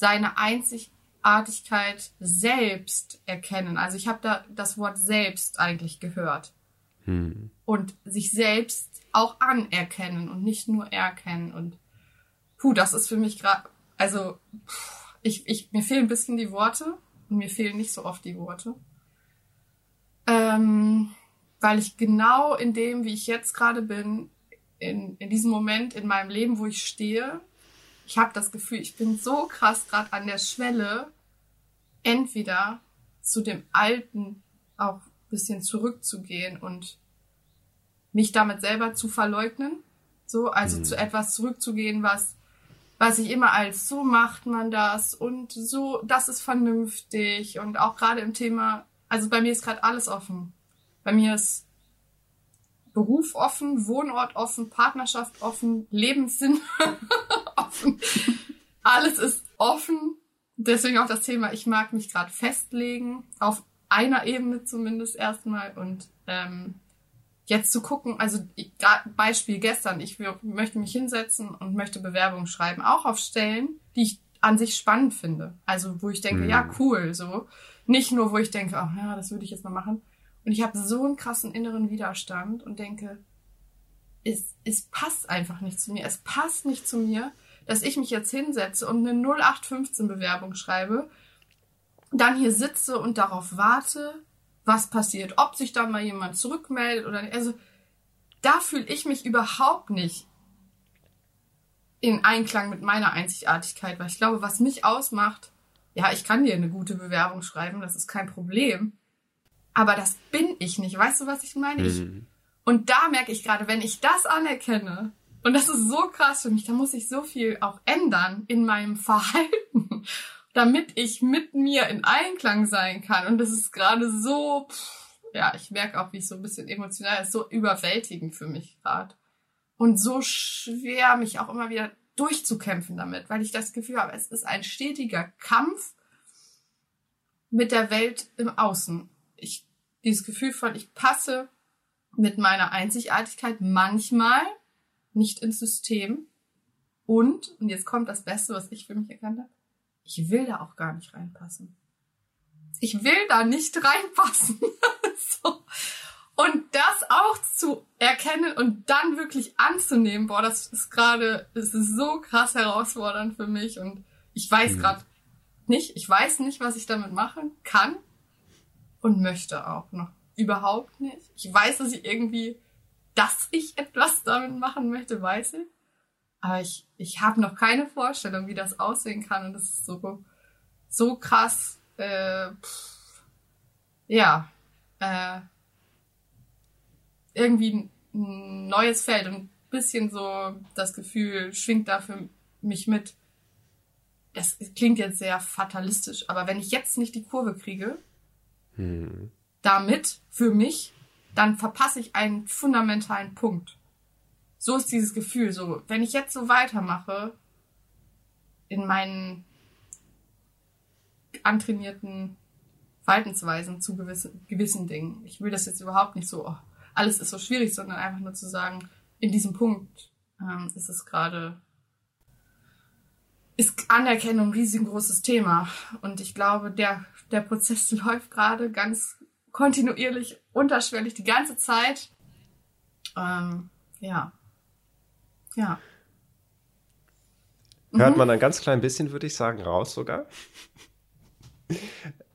seine Einzigartigkeit selbst erkennen. Also ich habe da das Wort selbst eigentlich gehört. Hm. Und sich selbst auch anerkennen und nicht nur erkennen. Und puh, das ist für mich gerade, also ich, ich, mir fehlen ein bisschen die Worte und mir fehlen nicht so oft die Worte. Ähm, weil ich genau in dem, wie ich jetzt gerade bin, in, in diesem Moment in meinem Leben, wo ich stehe, ich habe das Gefühl, ich bin so krass gerade an der Schwelle, entweder zu dem Alten auch ein bisschen zurückzugehen und mich damit selber zu verleugnen. So, also mhm. zu etwas zurückzugehen, was, was ich immer als so macht man das und so, das ist vernünftig. Und auch gerade im Thema, also bei mir ist gerade alles offen. Bei mir ist Beruf offen, Wohnort offen, Partnerschaft offen, Lebenssinn offen. Alles ist offen. Deswegen auch das Thema, ich mag mich gerade festlegen, auf einer Ebene zumindest erstmal. Und ähm, jetzt zu gucken, also ich, Beispiel gestern, ich möchte mich hinsetzen und möchte Bewerbungen schreiben, auch auf Stellen, die ich an sich spannend finde. Also wo ich denke, mhm. ja, cool, so. Nicht nur, wo ich denke, ach ja, das würde ich jetzt mal machen. Und ich habe so einen krassen inneren Widerstand und denke, es, es passt einfach nicht zu mir. Es passt nicht zu mir, dass ich mich jetzt hinsetze und eine null acht fünfzehn-Bewerbung schreibe, dann hier sitze und darauf warte, was passiert, ob sich da mal jemand zurückmeldet oder nicht. Also da fühle ich mich überhaupt nicht in Einklang mit meiner Einzigartigkeit, weil ich glaube, was mich ausmacht, ja, ich kann dir eine gute Bewerbung schreiben, das ist kein Problem, aber das bin ich nicht. Weißt du, was ich meine? Ich, und da merke ich gerade, wenn ich das anerkenne, und das ist so krass für mich, da muss ich so viel auch ändern in meinem Verhalten, damit ich mit mir in Einklang sein kann. Und das ist gerade so, pff, ja, ich merke auch, wie ich so ein bisschen emotional ist, so überwältigend für mich gerade. Und so schwer, mich auch immer wieder durchzukämpfen damit, weil ich das Gefühl habe, es ist ein stetiger Kampf mit der Welt im Außen. Ich, dieses Gefühl von, ich passe mit meiner Einzigartigkeit manchmal nicht ins System. Und, und jetzt kommt das Beste, was ich für mich erkannt habe, ich will da auch gar nicht reinpassen. Ich will da nicht reinpassen. So. Und das auch zu erkennen und dann wirklich anzunehmen, boah, das ist gerade, es ist so krass herausfordernd für mich und ich weiß mhm. gerade nicht, ich weiß nicht, was ich damit machen kann und möchte auch noch überhaupt nicht. Ich weiß, dass ich irgendwie, dass ich etwas damit machen möchte, weiß ich, aber ich, ich habe noch keine Vorstellung, wie das aussehen kann und das ist so, so krass, äh, pff, ja, äh, irgendwie ein neues Feld und ein bisschen so das Gefühl schwingt da für mich mit. Das klingt jetzt sehr fatalistisch, aber wenn ich jetzt nicht die Kurve kriege, hm. damit für mich, dann verpasse ich einen fundamentalen Punkt. So ist dieses Gefühl so. Wenn ich jetzt so weitermache in meinen antrainierten Verhaltensweisen zu gewissen, gewissen Dingen. Ich will das jetzt überhaupt nicht so, oh, alles ist so schwierig, sondern einfach nur zu sagen, in diesem Punkt ähm, ist es gerade, ist Anerkennung ein riesengroßes Thema. Und ich glaube, der, der Prozess läuft gerade ganz kontinuierlich, unterschwellig, die ganze Zeit. Ähm, ja. Ja. Mhm. Hört man ein ganz klein bisschen, würde ich sagen, raus sogar.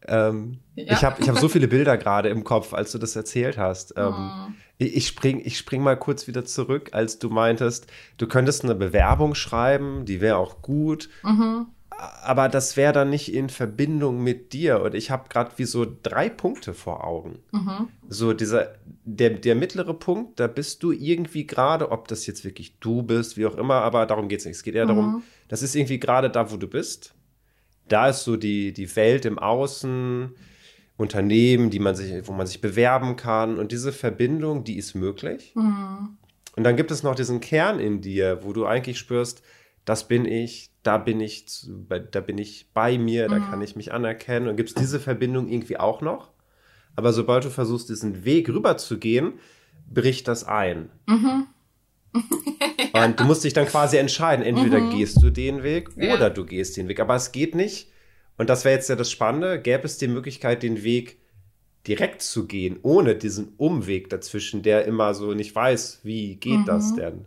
Ähm, ja. Ich habe ich hab so viele Bilder gerade im Kopf, als du das erzählt hast. Ähm, mm. Ich spring, ich spring mal kurz wieder zurück, als du meintest, du könntest eine Bewerbung schreiben, die wäre auch gut, mhm. aber das wäre dann nicht in Verbindung mit dir. Und ich habe gerade wie so drei Punkte vor Augen. Mhm. So dieser, der, der mittlere Punkt, da bist du irgendwie gerade, ob das jetzt wirklich du bist, wie auch immer, aber darum geht es nicht. Es geht eher mhm. darum, das ist irgendwie gerade da, wo du bist. Da ist so die, die Welt im Außen, Unternehmen, die man sich, wo man sich bewerben kann. Und diese Verbindung, die ist möglich. Mhm. Und dann gibt es noch diesen Kern in dir, wo du eigentlich spürst, das bin ich, da bin ich, da bin ich bei mir, mhm. da kann ich mich anerkennen. Und gibt es diese Verbindung irgendwie auch noch. Aber sobald du versuchst, diesen Weg rüber zu gehen, bricht das ein. Mhm. Und du musst dich dann quasi entscheiden, entweder mhm. gehst du den Weg ja. oder du gehst den Weg. Aber es geht nicht, und das wäre jetzt ja das Spannende, gäbe es die Möglichkeit, den Weg direkt zu gehen, ohne diesen Umweg dazwischen, der immer so nicht weiß, wie geht mhm. das denn?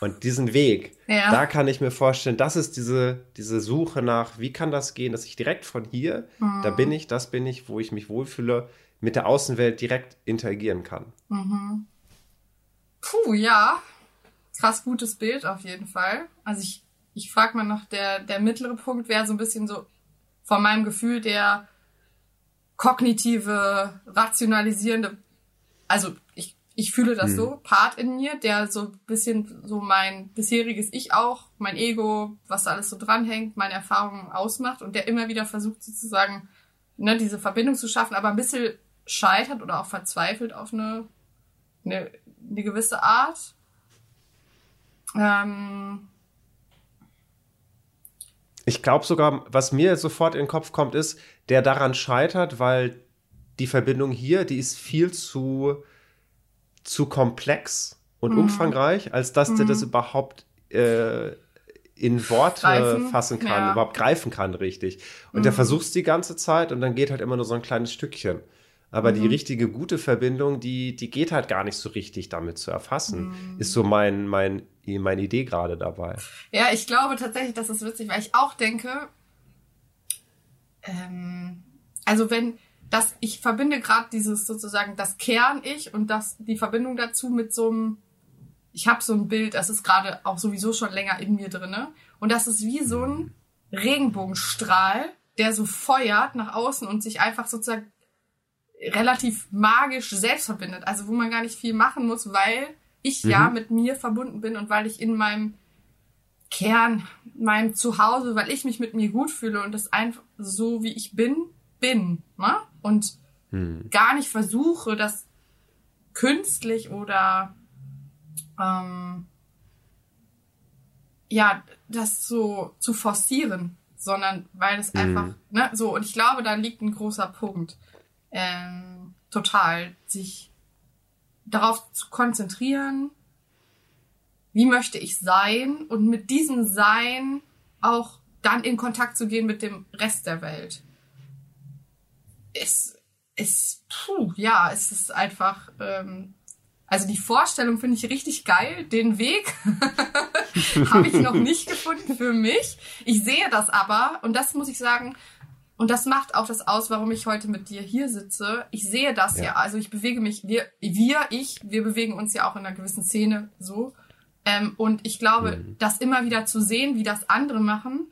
Und diesen Weg, ja. da kann ich mir vorstellen, das ist diese, diese Suche nach, wie kann das gehen, dass ich direkt von hier, mhm. da bin ich, das bin ich, wo ich mich wohlfühle, mit der Außenwelt direkt interagieren kann. Mhm. Puh, ja. Krass gutes Bild auf jeden Fall. Also ich, ich frage mal noch, der, der mittlere Punkt wäre so ein bisschen so von meinem Gefühl der kognitive, rationalisierende, also ich, ich fühle das hm. so, Part in mir, der so ein bisschen so mein bisheriges Ich auch, mein Ego, was da alles so dranhängt, meine Erfahrungen ausmacht und der immer wieder versucht sozusagen, ne, diese Verbindung zu schaffen, aber ein bisschen scheitert oder auch verzweifelt auf eine, eine eine gewisse Art. Ähm, ich glaube sogar, was mir jetzt sofort in den Kopf kommt, ist, der daran scheitert, weil die Verbindung hier, die ist viel zu, zu komplex und mhm. umfangreich, als dass mhm. der das überhaupt äh, in Worte greifen, fassen kann, ja. überhaupt greifen kann, richtig. Und mhm. der versucht es die ganze Zeit und dann geht halt immer nur so ein kleines Stückchen. Aber mhm. die richtige, gute Verbindung, die, die geht halt gar nicht so richtig damit zu erfassen, mhm. ist so mein, mein, meine Idee gerade dabei. Ja, ich glaube tatsächlich, das ist witzig, weil ich auch denke, ähm, also wenn das, ich verbinde gerade dieses sozusagen das Kern-Ich und das, die Verbindung dazu mit so einem, ich habe so ein Bild, das ist gerade auch sowieso schon länger in mir drin, ne? Und das ist wie so ein Regenbogenstrahl, der so feuert nach außen und sich einfach sozusagen relativ magisch selbst verbindet, also wo man gar nicht viel machen muss, weil ich mhm. ja mit mir verbunden bin und weil ich in meinem Kern, meinem Zuhause, weil ich mich mit mir gut fühle und das einfach so, wie ich bin, bin, ne? Und mhm. gar nicht versuche, das künstlich oder ähm, ja, das so zu forcieren, sondern weil das mhm. einfach, ne, so, und ich glaube, da liegt ein großer Punkt. Ähm, total, sich darauf zu konzentrieren, wie möchte ich sein und mit diesem Sein auch dann in Kontakt zu gehen mit dem Rest der Welt. Es ist, puh, ja, es ist einfach, ähm, also die Vorstellung finde ich richtig geil, den Weg habe ich noch nicht gefunden für mich. Ich sehe das aber, und das muss ich sagen, und das macht auch das aus, warum ich heute mit dir hier sitze. Ich sehe das ja, ja. also ich bewege mich, wir, wir, ich, wir bewegen uns ja auch in einer gewissen Szene so. Ähm, und ich glaube, mhm. das immer wieder zu sehen, wie das andere machen,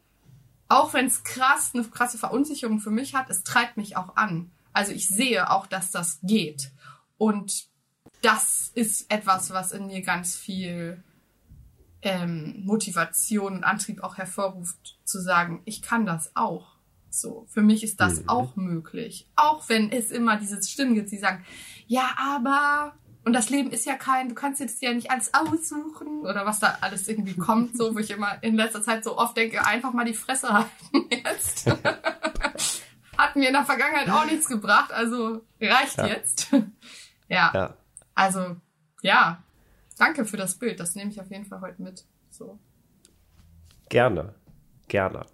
auch wenn es krass, eine krasse Verunsicherung für mich hat, es treibt mich auch an. Also ich sehe auch, dass das geht. Und das ist etwas, was in mir ganz viel ähm, Motivation und Antrieb auch hervorruft, zu sagen, ich kann das auch. So, für mich ist das mhm. auch möglich. Auch wenn es immer diese Stimmen gibt, die sagen, ja, aber, und das Leben ist ja kein, du kannst jetzt ja nicht alles aussuchen oder was da alles irgendwie kommt, so, wo ich immer in letzter Zeit so oft denke, einfach mal die Fresse halten jetzt. Hat mir in der Vergangenheit auch nichts gebracht, also reicht ja. jetzt. ja. ja, also, ja, danke für das Bild, das nehme ich auf jeden Fall heute mit. So. Gerne, gerne.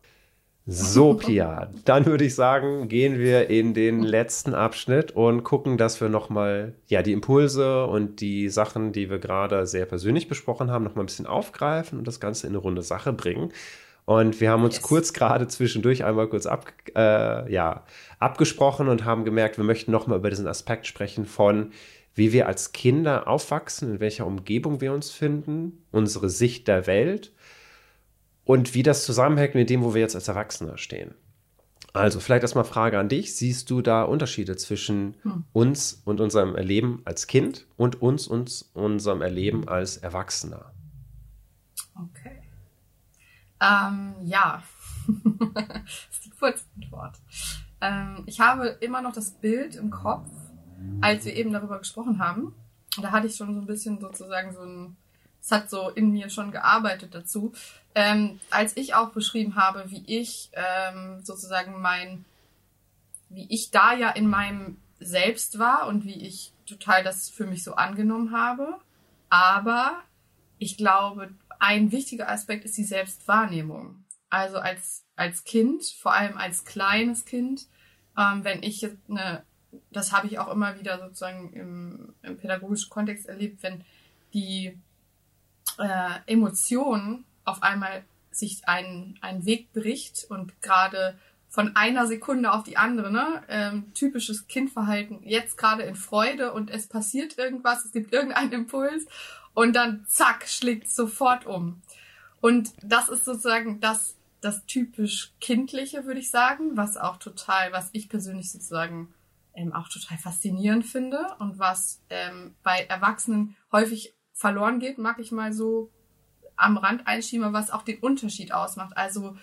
So, Pia, dann würde ich sagen, gehen wir in den letzten Abschnitt und gucken, dass wir nochmal ja, die Impulse und die Sachen, die wir gerade sehr persönlich besprochen haben, nochmal ein bisschen aufgreifen und das Ganze in eine runde Sache bringen. Und wir haben uns yes. kurz gerade zwischendurch einmal kurz ab, äh, ja, abgesprochen und haben gemerkt, wir möchten nochmal über diesen Aspekt sprechen von, wie wir als Kinder aufwachsen, in welcher Umgebung wir uns finden, unsere Sicht der Welt. Und wie das zusammenhängt mit dem, wo wir jetzt als Erwachsene stehen. Also vielleicht erstmal Frage an dich. Siehst du da Unterschiede zwischen hm. uns und unserem Erleben als Kind und uns und unserem Erleben als Erwachsener? Okay. Ähm, ja. Das ist die kurze Antwort. Ähm, ich habe immer noch das Bild im Kopf, als wir eben darüber gesprochen haben. Da hatte ich schon so ein bisschen sozusagen so ein... Es hat so in mir schon gearbeitet dazu. Ähm, als ich auch beschrieben habe, wie ich ähm, sozusagen mein, wie ich da ja in meinem Selbst war und wie ich total das für mich so angenommen habe. Aber ich glaube, ein wichtiger Aspekt ist die Selbstwahrnehmung. Also als, als Kind, vor allem als kleines Kind, ähm, wenn ich jetzt eine, das habe ich auch immer wieder sozusagen im, im pädagogischen Kontext erlebt, wenn die Äh, Emotionen auf einmal sich einen, einen Weg bricht und gerade von einer Sekunde auf die andere, ne? ähm, typisches Kindverhalten, jetzt gerade in Freude und es passiert irgendwas, es gibt irgendeinen Impuls und dann zack, schlägt es sofort um. Und das ist sozusagen das, das typisch Kindliche, würde ich sagen, was auch total, was ich persönlich sozusagen ähm, auch total faszinierend finde und was ähm, bei Erwachsenen häufig verloren geht, mag ich mal so am Rand einschieben, was auch den Unterschied ausmacht. Also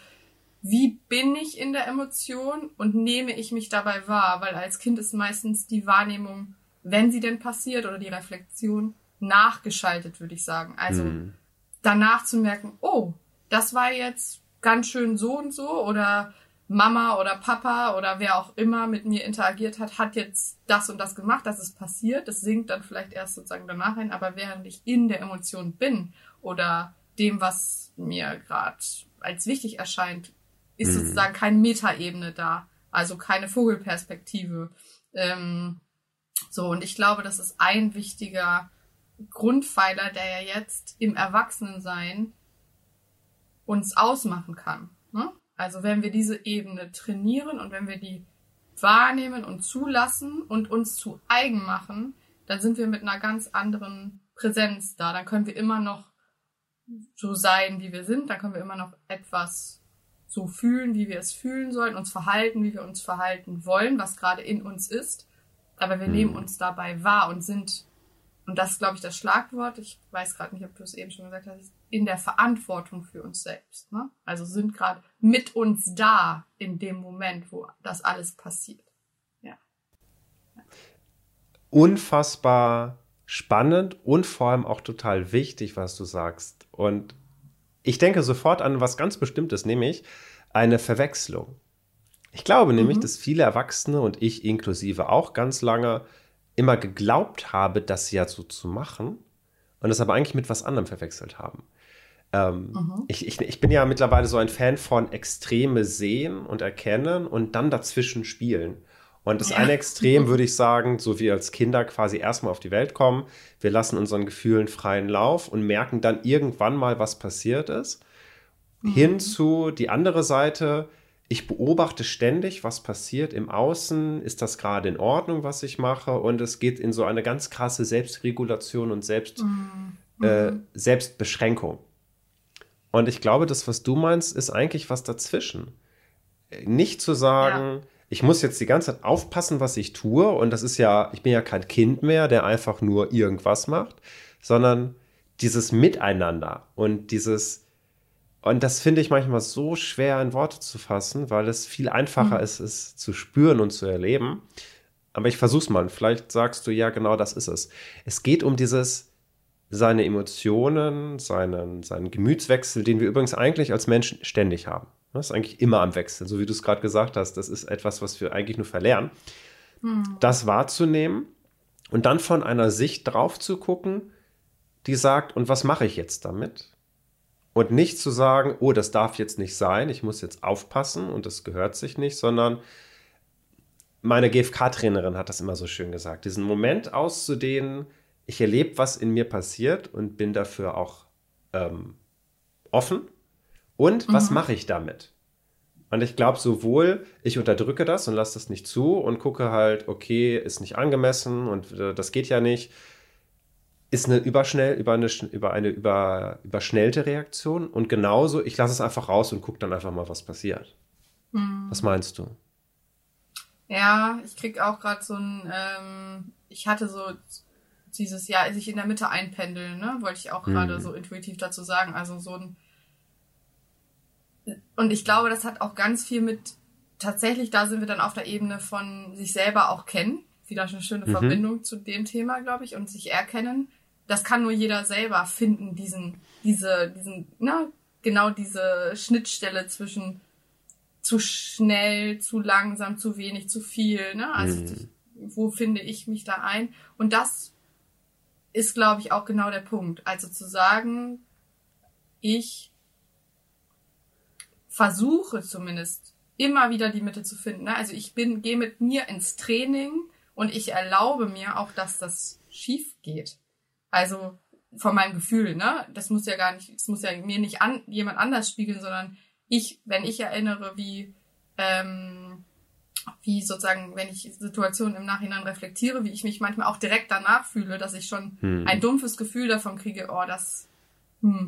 wie bin ich in der Emotion und nehme ich mich dabei wahr? Weil als Kind ist meistens die Wahrnehmung, wenn sie denn passiert oder die Reflexion, nachgeschaltet, würde ich sagen. Also hm. danach zu merken, oh, das war jetzt ganz schön so und so, oder Mama oder Papa oder wer auch immer mit mir interagiert hat, hat jetzt das und das gemacht, das ist passiert. Das sinkt dann vielleicht erst sozusagen danach ein, aber während ich in der Emotion bin oder dem, was mir gerade als wichtig erscheint, ist hm. sozusagen keine Metaebene da, also keine Vogelperspektive. Ähm, so, und ich glaube, das ist ein wichtiger Grundpfeiler, der ja jetzt im Erwachsenensein uns ausmachen kann. Ne? Also wenn wir diese Ebene trainieren und wenn wir die wahrnehmen und zulassen und uns zu eigen machen, dann sind wir mit einer ganz anderen Präsenz da. Dann können wir immer noch so sein, wie wir sind. Dann können wir immer noch etwas so fühlen, wie wir es fühlen sollen, uns verhalten, wie wir uns verhalten wollen, was gerade in uns ist. Aber wir nehmen uns dabei wahr und sind, und das ist, glaube ich, das Schlagwort, ich weiß gerade nicht, ob du es eben schon gesagt hast, in der Verantwortung für uns selbst. Ne? Also sind gerade mit uns da in dem Moment, wo das alles passiert. Ja. Ja. Unfassbar spannend und vor allem auch total wichtig, was du sagst. Und ich denke sofort an was ganz Bestimmtes, nämlich eine Verwechslung. Ich glaube nämlich, mhm. dass viele Erwachsene und ich inklusive auch ganz lange immer geglaubt habe, das ja so zu machen und das aber eigentlich mit was anderem verwechselt haben. Ähm, mhm. ich, ich, ich bin ja mittlerweile so ein Fan von Extreme sehen und erkennen und dann dazwischen spielen. Und das ja. eine Extrem würde ich sagen, so wie als Kinder quasi erstmal auf die Welt kommen, wir lassen unseren Gefühlen freien Lauf und merken dann irgendwann mal, was passiert ist. Mhm. Hin zu die andere Seite, ich beobachte ständig, was passiert im Außen, ist das gerade in Ordnung, was ich mache, und es geht in so eine ganz krasse Selbstregulation und Selbst, mhm. äh, Selbstbeschränkung. Und ich glaube, das, was du meinst, ist eigentlich was dazwischen. Nicht zu sagen, ja. ich muss jetzt die ganze Zeit aufpassen, was ich tue, und das ist ja, ich bin ja kein Kind mehr, der einfach nur irgendwas macht, sondern dieses Miteinander und dieses, und das finde ich manchmal so schwer in Worte zu fassen, weil es viel einfacher mhm. ist, es zu spüren und zu erleben. Aber ich versuch's mal, vielleicht sagst du, ja, genau das ist es. Es geht um dieses, seine Emotionen, seinen, seinen Gemütswechsel, den wir übrigens eigentlich als Menschen ständig haben. Das ist eigentlich immer am Wechsel, so wie du es gerade gesagt hast. Das ist etwas, was wir eigentlich nur verlernen. Hm. Das wahrzunehmen und dann von einer Sicht drauf zu gucken, die sagt, und was mache ich jetzt damit? Und nicht zu sagen, oh, das darf jetzt nicht sein, ich muss jetzt aufpassen und das gehört sich nicht, sondern meine G F K-Trainerin hat das immer so schön gesagt, diesen Moment auszudehnen, ich erlebe, was in mir passiert und bin dafür auch ähm, offen. Und was mhm. mache ich damit? Und ich glaube sowohl, ich unterdrücke das und lasse das nicht zu und gucke halt, okay, ist nicht angemessen und äh, das geht ja nicht, ist eine überschnell, über eine, über eine über, überschnellte Reaktion, und genauso, ich lasse es einfach raus und gucke dann einfach mal, was passiert. Mhm. Was meinst du? Ja, ich kriege auch gerade so ein, ähm, ich hatte so dieses Jahr, sich in der Mitte einpendeln, ne? Wollte ich auch gerade mhm. so intuitiv dazu sagen, also so ein. Und ich glaube, das hat auch ganz viel mit, tatsächlich, da sind wir dann auf der Ebene von sich selber auch kennen, wieder eine schöne mhm. Verbindung zu dem Thema, glaube ich, und sich erkennen. Das kann nur jeder selber finden, diesen, diese, diesen, na, genau diese Schnittstelle zwischen zu schnell, zu langsam, zu wenig, zu viel, ne? Also, mhm. wo finde ich mich da ein? Und das ist, glaube ich, auch genau der Punkt. Also zu sagen, ich versuche zumindest immer wieder die Mitte zu finden. Also ich bin, gehe mit mir ins Training und ich erlaube mir auch, dass das schief geht. Also von meinem Gefühl, ne? Das muss ja gar nicht, das muss ja mir nicht an, jemand anders spiegeln, sondern ich, wenn ich erinnere, wie, ähm, wie sozusagen, wenn ich Situationen im Nachhinein reflektiere, wie ich mich manchmal auch direkt danach fühle, dass ich schon hm. ein dumpfes Gefühl davon kriege, oh, das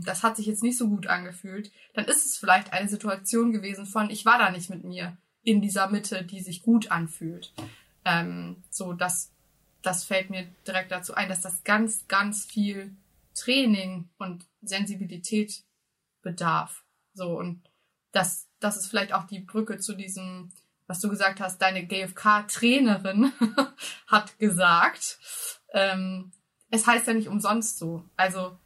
das hat sich jetzt nicht so gut angefühlt, dann ist es vielleicht eine Situation gewesen von, ich war da nicht mit mir in dieser Mitte, die sich gut anfühlt. Ähm, so, das, das fällt mir direkt dazu ein, dass das ganz, ganz viel Training und Sensibilität bedarf. So, und das, das ist vielleicht auch die Brücke zu diesem, was du gesagt hast, deine G F K-Trainerin hat gesagt, ähm, es heißt ja nicht umsonst so. Also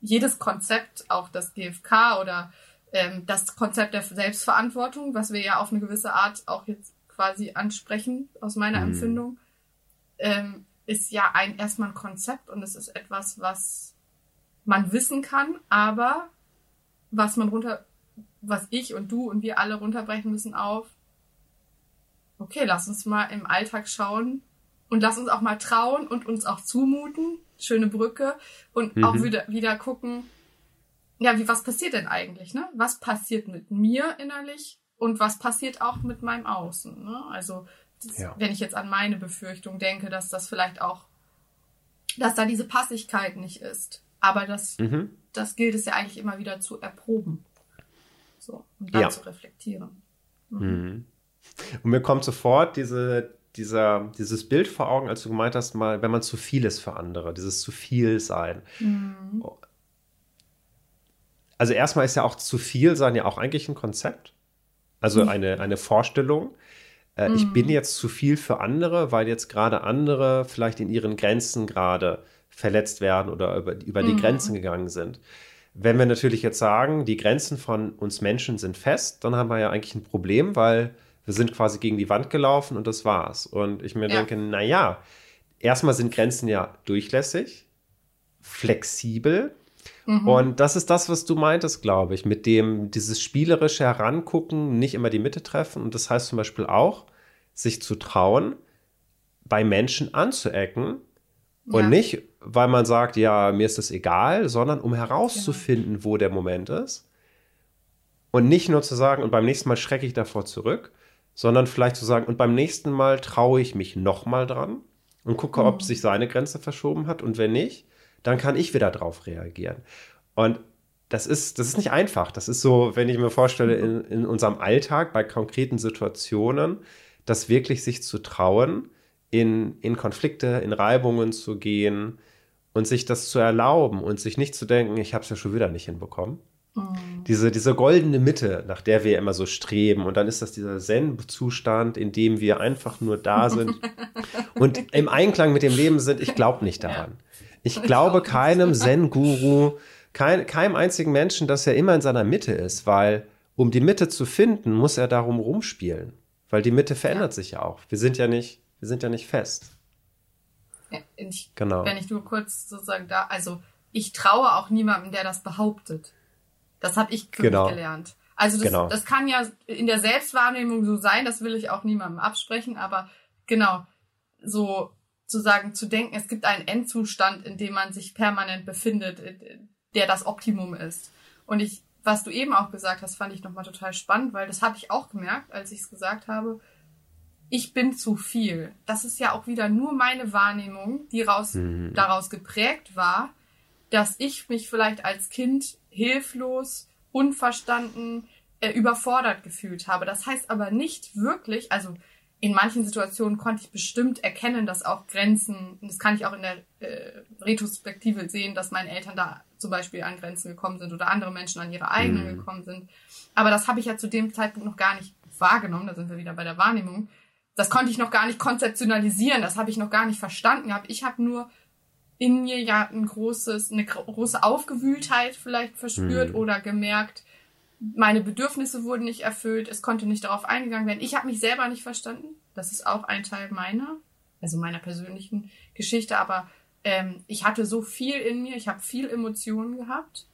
jedes Konzept, auch das G F K oder ähm, das Konzept der Selbstverantwortung, was wir ja auf eine gewisse Art auch jetzt quasi ansprechen, aus meiner mhm. Empfindung, ähm, ist ja ein erstmal ein Konzept und es ist etwas, was man wissen kann, aber was man runter, was ich und du und wir alle runterbrechen müssen auf, okay, lass uns mal im Alltag schauen und lass uns auch mal trauen und uns auch zumuten, schöne Brücke, und mhm. auch wieder, wieder gucken, ja, wie, was passiert denn eigentlich, ne? Was passiert mit mir innerlich und was passiert auch mit meinem Außen, ne? Also, das, ja. wenn ich jetzt an meine Befürchtung denke, dass das vielleicht auch, dass da diese Passigkeit nicht ist, aber das, mhm. das gilt es ja eigentlich immer wieder zu erproben, so, und dann ja. zu reflektieren. Mhm. Mhm. Und mir kommt sofort diese, dieser, dieses Bild vor Augen, als du gemeint hast, mal, wenn man zu viel ist für andere, dieses zu viel sein. Mhm. Also erstmal ist ja auch zu viel sein ja auch eigentlich ein Konzept, also mhm. eine, eine Vorstellung. Äh, mhm. Ich bin jetzt zu viel für andere, weil jetzt gerade andere vielleicht in ihren Grenzen gerade verletzt werden oder über, über die mhm. Grenzen gegangen sind. Wenn wir natürlich jetzt sagen, die Grenzen von uns Menschen sind fest, dann haben wir ja eigentlich ein Problem, weil wir sind quasi gegen die Wand gelaufen und das war's. Und ich mir ja. denke, naja, erstmal sind Grenzen ja durchlässig, flexibel. Mhm. Und das ist das, was du meintest, glaube ich, mit dem dieses spielerische Herangucken, nicht immer die Mitte treffen. Und das heißt zum Beispiel auch, sich zu trauen, bei Menschen anzuecken. Und ja. nicht, weil man sagt, ja, mir ist das egal, sondern um herauszufinden, ja. wo der Moment ist. Und nicht nur zu sagen, und beim nächsten Mal schrecke ich davor zurück, sondern vielleicht zu sagen, und beim nächsten Mal traue ich mich nochmal dran und gucke, mhm. ob sich seine Grenze verschoben hat. Und wenn nicht, dann kann ich wieder drauf reagieren. Und das ist, das ist nicht einfach. Das ist so, wenn ich mir vorstelle, in, in unserem Alltag, bei konkreten Situationen, das wirklich sich zu trauen, In, in Konflikte, in Reibungen zu gehen und sich das zu erlauben und sich nicht zu denken, ich habe es ja schon wieder nicht hinbekommen. Oh. Diese, diese goldene Mitte, nach der wir immer so streben, und dann ist das dieser Zen-Zustand, in dem wir einfach nur da sind und im Einklang mit dem Leben sind. Ich glaube nicht daran. Ich, ich glaube keinem Zen-Guru, kein, keinem einzigen Menschen, dass er immer in seiner Mitte ist, weil um die Mitte zu finden, muss er darum rumspielen, weil die Mitte verändert ja. sich ja auch. Wir sind ja nicht Wir sind ja nicht fest. Ja, ich, genau. Wenn ich nur kurz sozusagen da, also ich traue auch niemandem, der das behauptet. Das habe ich für genau. mich gelernt. Also das, genau. das kann ja in der Selbstwahrnehmung so sein, das will ich auch niemandem absprechen, aber genau, so zu sagen, zu denken, es gibt einen Endzustand, in dem man sich permanent befindet, der das Optimum ist. Und ich, was du eben auch gesagt hast, fand ich nochmal total spannend, weil das habe ich auch gemerkt, als ich es gesagt habe, ich bin zu viel. Das ist ja auch wieder nur meine Wahrnehmung, die raus, mhm. daraus geprägt war, dass ich mich vielleicht als Kind hilflos, unverstanden, äh, überfordert gefühlt habe. Das heißt aber nicht wirklich, also in manchen Situationen konnte ich bestimmt erkennen, dass auch Grenzen, das kann ich auch in der äh, Retrospektive sehen, dass meine Eltern da zum Beispiel an Grenzen gekommen sind oder andere Menschen an ihre eigenen mhm. gekommen sind. Aber das habe ich ja zu dem Zeitpunkt noch gar nicht wahrgenommen. Da sind wir wieder bei der Wahrnehmung. Das konnte ich noch gar nicht konzeptionalisieren, das habe ich noch gar nicht verstanden gehabt. Ich habe nur in mir ja ein großes, eine große Aufgewühltheit vielleicht verspürt mhm. oder gemerkt, meine Bedürfnisse wurden nicht erfüllt, es konnte nicht darauf eingegangen werden. Ich habe mich selber nicht verstanden. Das ist auch ein Teil meiner, also meiner persönlichen Geschichte, aber ähm, ich hatte so viel in mir, ich habe viel Emotionen gehabt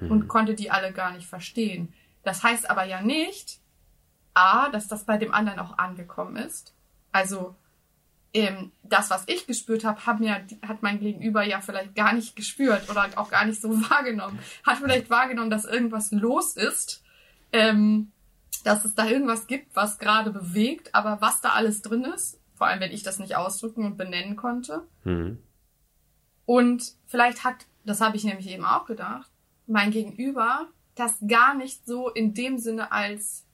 mhm. und konnte die alle gar nicht verstehen. Das heißt aber ja nicht, A, dass das bei dem anderen auch angekommen ist. Also ähm, das, was ich gespürt habe, hat, hat mein Gegenüber ja vielleicht gar nicht gespürt oder auch gar nicht so wahrgenommen. Hat vielleicht wahrgenommen, dass irgendwas los ist, ähm, dass es da irgendwas gibt, was gerade bewegt, aber was da alles drin ist, vor allem wenn ich das nicht ausdrücken und benennen konnte. Mhm. Und vielleicht hat, das habe ich nämlich eben auch gedacht, mein Gegenüber das gar nicht so in dem Sinne als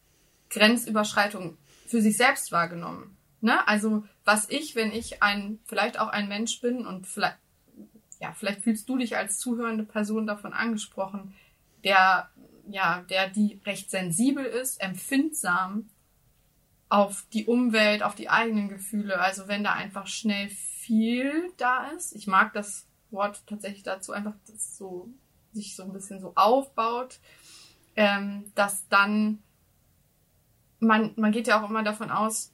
Grenzüberschreitung für sich selbst wahrgenommen. Ne? Also was ich, wenn ich ein vielleicht auch ein Mensch bin und vielleicht, ja, vielleicht fühlst du dich als zuhörende Person davon angesprochen, der, ja, der die recht sensibel ist, empfindsam auf die Umwelt, auf die eigenen Gefühle. Also wenn da einfach schnell viel da ist. Ich mag das Wort tatsächlich dazu, einfach das so, sich so ein bisschen so aufbaut, ähm, dass dann, man, man geht ja auch immer davon aus,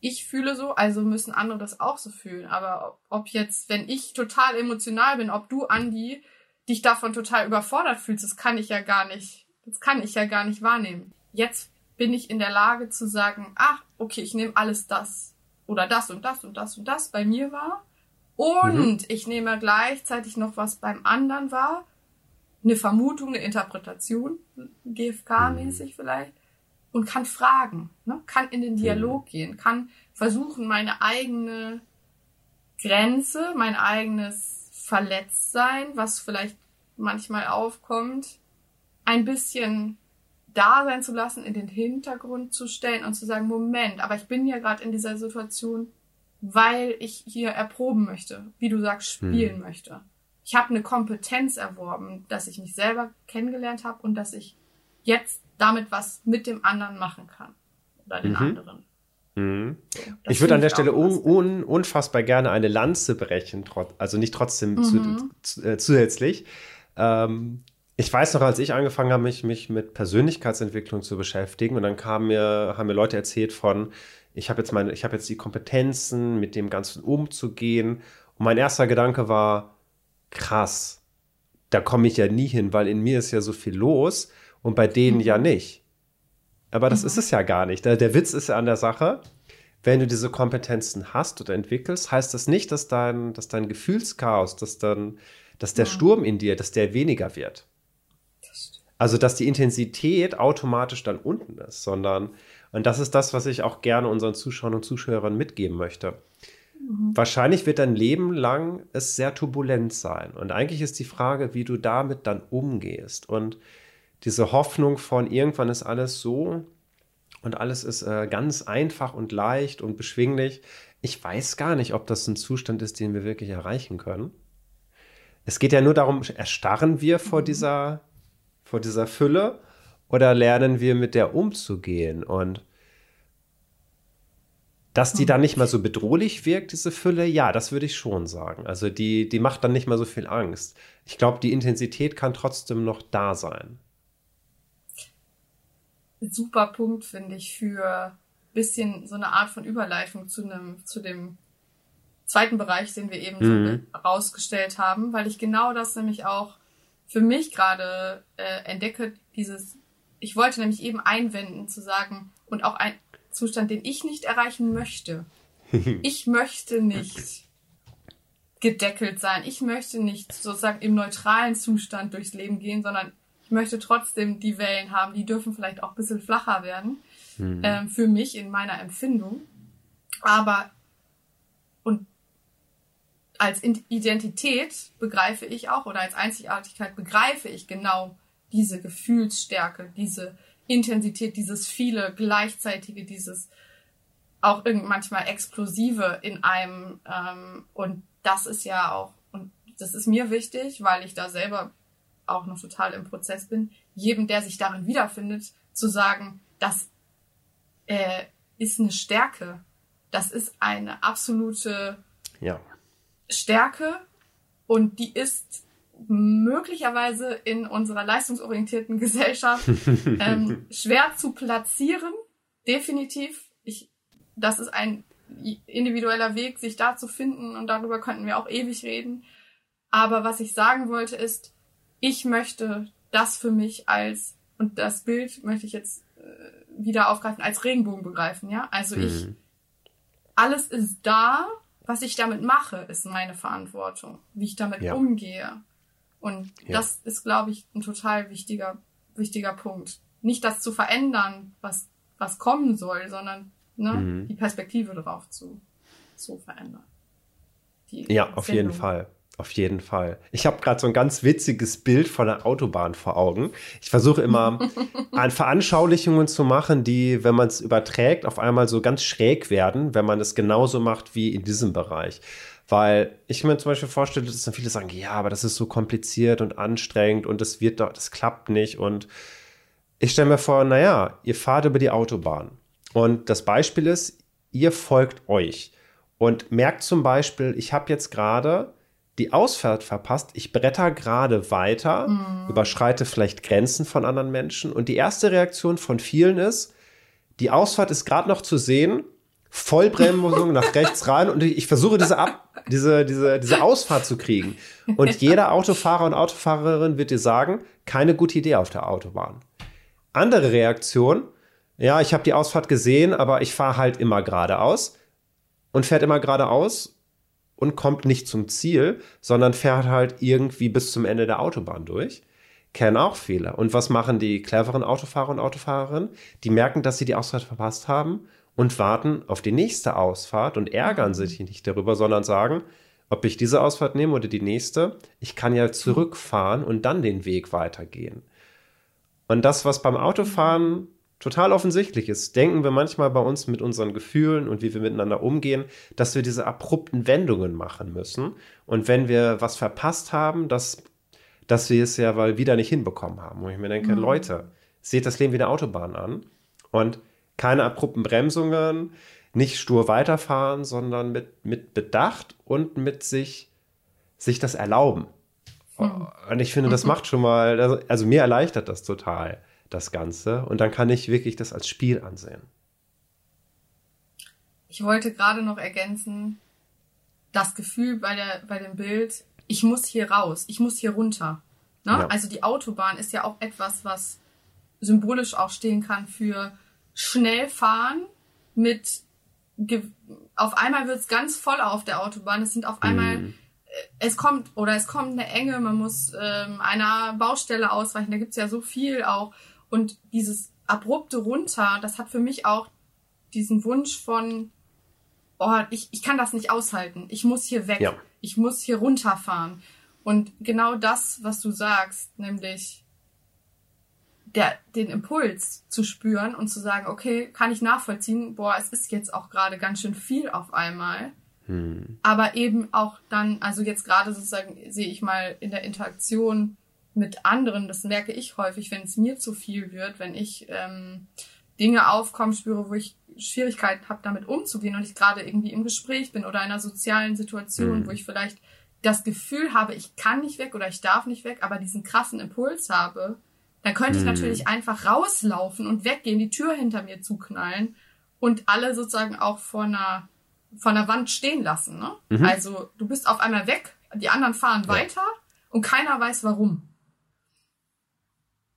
ich fühle so, also müssen andere das auch so fühlen. Aber ob jetzt, wenn ich total emotional bin, ob du, Andi, dich davon total überfordert fühlst, das kann ich ja gar nicht, das kann ich ja gar nicht wahrnehmen. Jetzt bin ich in der Lage zu sagen, ach, okay, ich nehme alles das oder das und das und das und das bei mir wahr. Und mhm. ich nehme gleichzeitig noch was beim anderen wahr. Eine Vermutung, eine Interpretation, G F K-mäßig mhm. vielleicht. Und kann fragen, ne? Kann in den Dialog mhm. gehen, kann versuchen, meine eigene Grenze, mein eigenes Verletztsein, was vielleicht manchmal aufkommt, ein bisschen da sein zu lassen, in den Hintergrund zu stellen und zu sagen, Moment, aber ich bin ja gerade in dieser Situation, weil ich hier erproben möchte, wie du sagst, spielen mhm. möchte. Ich habe eine Kompetenz erworben, dass ich mich selber kennengelernt habe und dass ich jetzt damit was mit dem anderen machen kann. Oder den mhm. anderen. Mhm. Ich würde an der Stelle un, un, unfassbar gerne eine Lanze brechen, trot, also nicht trotzdem mhm. zu, zu, äh, zusätzlich. Ähm, ich weiß noch, als ich angefangen habe, mich, mich mit Persönlichkeitsentwicklung zu beschäftigen, und dann kam mir, haben mir Leute erzählt von, ich habe jetzt meine, ich habe jetzt die Kompetenzen, mit dem Ganzen umzugehen. Und mein erster Gedanke war, krass, da komme ich ja nie hin, weil in mir ist ja so viel los. Und bei denen ja nicht. Aber das mhm. ist es ja gar nicht. Der, der Witz ist ja an der Sache, wenn du diese Kompetenzen hast oder entwickelst, heißt das nicht, dass dein, dass dein Gefühlschaos, dass, dann, dass der ja. Sturm in dir, dass der weniger wird. Das also, dass die Intensität automatisch dann unten ist, sondern, und das ist das, was ich auch gerne unseren Zuschauern und Zuschauerinnen mitgeben möchte. Mhm. Wahrscheinlich wird dein Leben lang es sehr turbulent sein. Und eigentlich ist die Frage, wie du damit dann umgehst. Und diese Hoffnung von irgendwann ist alles so und alles ist äh, ganz einfach und leicht und beschwinglich. Ich weiß gar nicht, ob das ein Zustand ist, den wir wirklich erreichen können. Es geht ja nur darum, erstarren wir vor dieser, vor dieser Fülle oder lernen wir mit der umzugehen? Und dass die dann nicht mal so bedrohlich wirkt, diese Fülle, ja, das würde ich schon sagen. Also die, die macht dann nicht mal so viel Angst. Ich glaube, die Intensität kann trotzdem noch da sein. Super Punkt, finde ich, für ein bisschen so eine Art von Überleitung zu einem, zu dem zweiten Bereich, den wir eben mhm. so rausgestellt haben, weil ich genau das nämlich auch für mich gerade äh, entdecke, dieses, ich wollte nämlich eben einwenden, zu sagen, und auch ein Zustand, den ich nicht erreichen möchte. Ich möchte nicht gedeckelt sein, ich möchte nicht sozusagen im neutralen Zustand durchs Leben gehen, sondern ich möchte trotzdem die Wellen haben, die dürfen vielleicht auch ein bisschen flacher werden, mhm. ähm, für mich in meiner Empfindung. Aber und als Identität begreife ich auch, oder als Einzigartigkeit begreife ich genau diese Gefühlsstärke, diese Intensität, dieses viele gleichzeitige, dieses auch irgend manchmal explosive in einem. Ähm, und das ist ja auch, und das ist mir wichtig, weil ich da selber auch noch total im Prozess bin, jedem, der sich darin wiederfindet, zu sagen, das äh, ist eine Stärke. Das ist eine absolute ja. Stärke und die ist möglicherweise in unserer leistungsorientierten Gesellschaft ähm, schwer zu platzieren. Definitiv. Ich, das ist ein individueller Weg, sich da zu finden und darüber könnten wir auch ewig reden. Aber was ich sagen wollte ist, ich möchte das für mich als, und das Bild möchte ich jetzt äh, wieder aufgreifen, als Regenbogen begreifen, ja? Also mhm. ich, alles ist da, was ich damit mache, ist meine Verantwortung, wie ich damit ja. umgehe. Und ja. das ist, glaube ich, ein total wichtiger, wichtiger Punkt. Nicht das zu verändern, was, was kommen soll, sondern ne, mhm. die Perspektive darauf zu, zu verändern. Die ja, Sendung. Auf jeden Fall. Auf jeden Fall. Ich habe gerade so ein ganz witziges Bild von der Autobahn vor Augen. Ich versuche immer, Veranschaulichungen zu machen, die, wenn man es überträgt, auf einmal so ganz schräg werden, wenn man es genauso macht wie in diesem Bereich. Weil ich mir zum Beispiel vorstelle, dass dann viele sagen, ja, aber das ist so kompliziert und anstrengend und das wird doch, das klappt nicht. Und ich stelle mir vor, naja, ihr fahrt über die Autobahn. Und das Beispiel ist, ihr folgt euch. Und merkt zum Beispiel, ich habe jetzt gerade die Ausfahrt verpasst, ich bretter gerade weiter, mhm. überschreite vielleicht Grenzen von anderen Menschen. Und die erste Reaktion von vielen ist, die Ausfahrt ist gerade noch zu sehen, Vollbremsung nach rechts rein und ich versuche diese, Ab- diese, diese, diese Ausfahrt zu kriegen. Und jeder Autofahrer und Autofahrerin wird dir sagen, keine gute Idee auf der Autobahn. Andere Reaktion, ja, ich habe die Ausfahrt gesehen, aber ich fahre halt immer geradeaus und fährt immer geradeaus und kommt nicht zum Ziel, sondern fährt halt irgendwie bis zum Ende der Autobahn durch. Kennen auch Fehler. Und was machen die cleveren Autofahrer und Autofahrerinnen? Die merken, dass sie die Ausfahrt verpasst haben und warten auf die nächste Ausfahrt und ärgern sich nicht darüber, sondern sagen, ob ich diese Ausfahrt nehme oder die nächste, ich kann ja zurückfahren und dann den Weg weitergehen. Und das, was beim Autofahren total offensichtlich ist, denken wir manchmal bei uns mit unseren Gefühlen und wie wir miteinander umgehen, dass wir diese abrupten Wendungen machen müssen. Und wenn wir was verpasst haben, dass, dass wir es ja mal wieder nicht hinbekommen haben. Und ich mir denke, mhm. Leute, seht das Leben wie eine Autobahn an und keine abrupten Bremsungen, nicht stur weiterfahren, sondern mit, mit Bedacht und mit sich, sich das erlauben. Mhm. Und ich finde, das macht schon mal, also mir erleichtert das total, das Ganze. Und dann kann ich wirklich das als Spiel ansehen. Ich wollte gerade noch ergänzen, das Gefühl bei, der, bei dem Bild, ich muss hier raus, ich muss hier runter. Ne? Ja. Also die Autobahn ist ja auch etwas, was symbolisch auch stehen kann für schnell fahren mit, ge- auf einmal wird es ganz voll auf der Autobahn, es sind auf einmal, mm. es kommt, oder es kommt eine Enge, man muss ähm, einer Baustelle ausweichen, da gibt es ja so viel auch. Und dieses abrupte Runter, das hat für mich auch diesen Wunsch von, oh, ich, ich kann das nicht aushalten, ich muss hier weg, ja. ich muss hier runterfahren. Und genau das, was du sagst, nämlich Der, den Impuls zu spüren und zu sagen, okay, kann ich nachvollziehen, boah, es ist jetzt auch gerade ganz schön viel auf einmal, hm. aber eben auch dann, also jetzt gerade sozusagen sehe ich mal in der Interaktion mit anderen, das merke ich häufig, wenn es mir zu viel wird, wenn ich ähm, Dinge aufkommen spüre, wo ich Schwierigkeiten habe, damit umzugehen und ich gerade irgendwie im Gespräch bin oder in einer sozialen Situation, hm. wo ich vielleicht das Gefühl habe, ich kann nicht weg oder ich darf nicht weg, aber diesen krassen Impuls habe, dann könnte ich natürlich einfach rauslaufen und weggehen, die Tür hinter mir zuknallen und alle sozusagen auch vor einer, vor einer Wand stehen lassen. Ne? Mhm. Also du bist auf einmal weg, die anderen fahren ja. weiter und keiner weiß warum.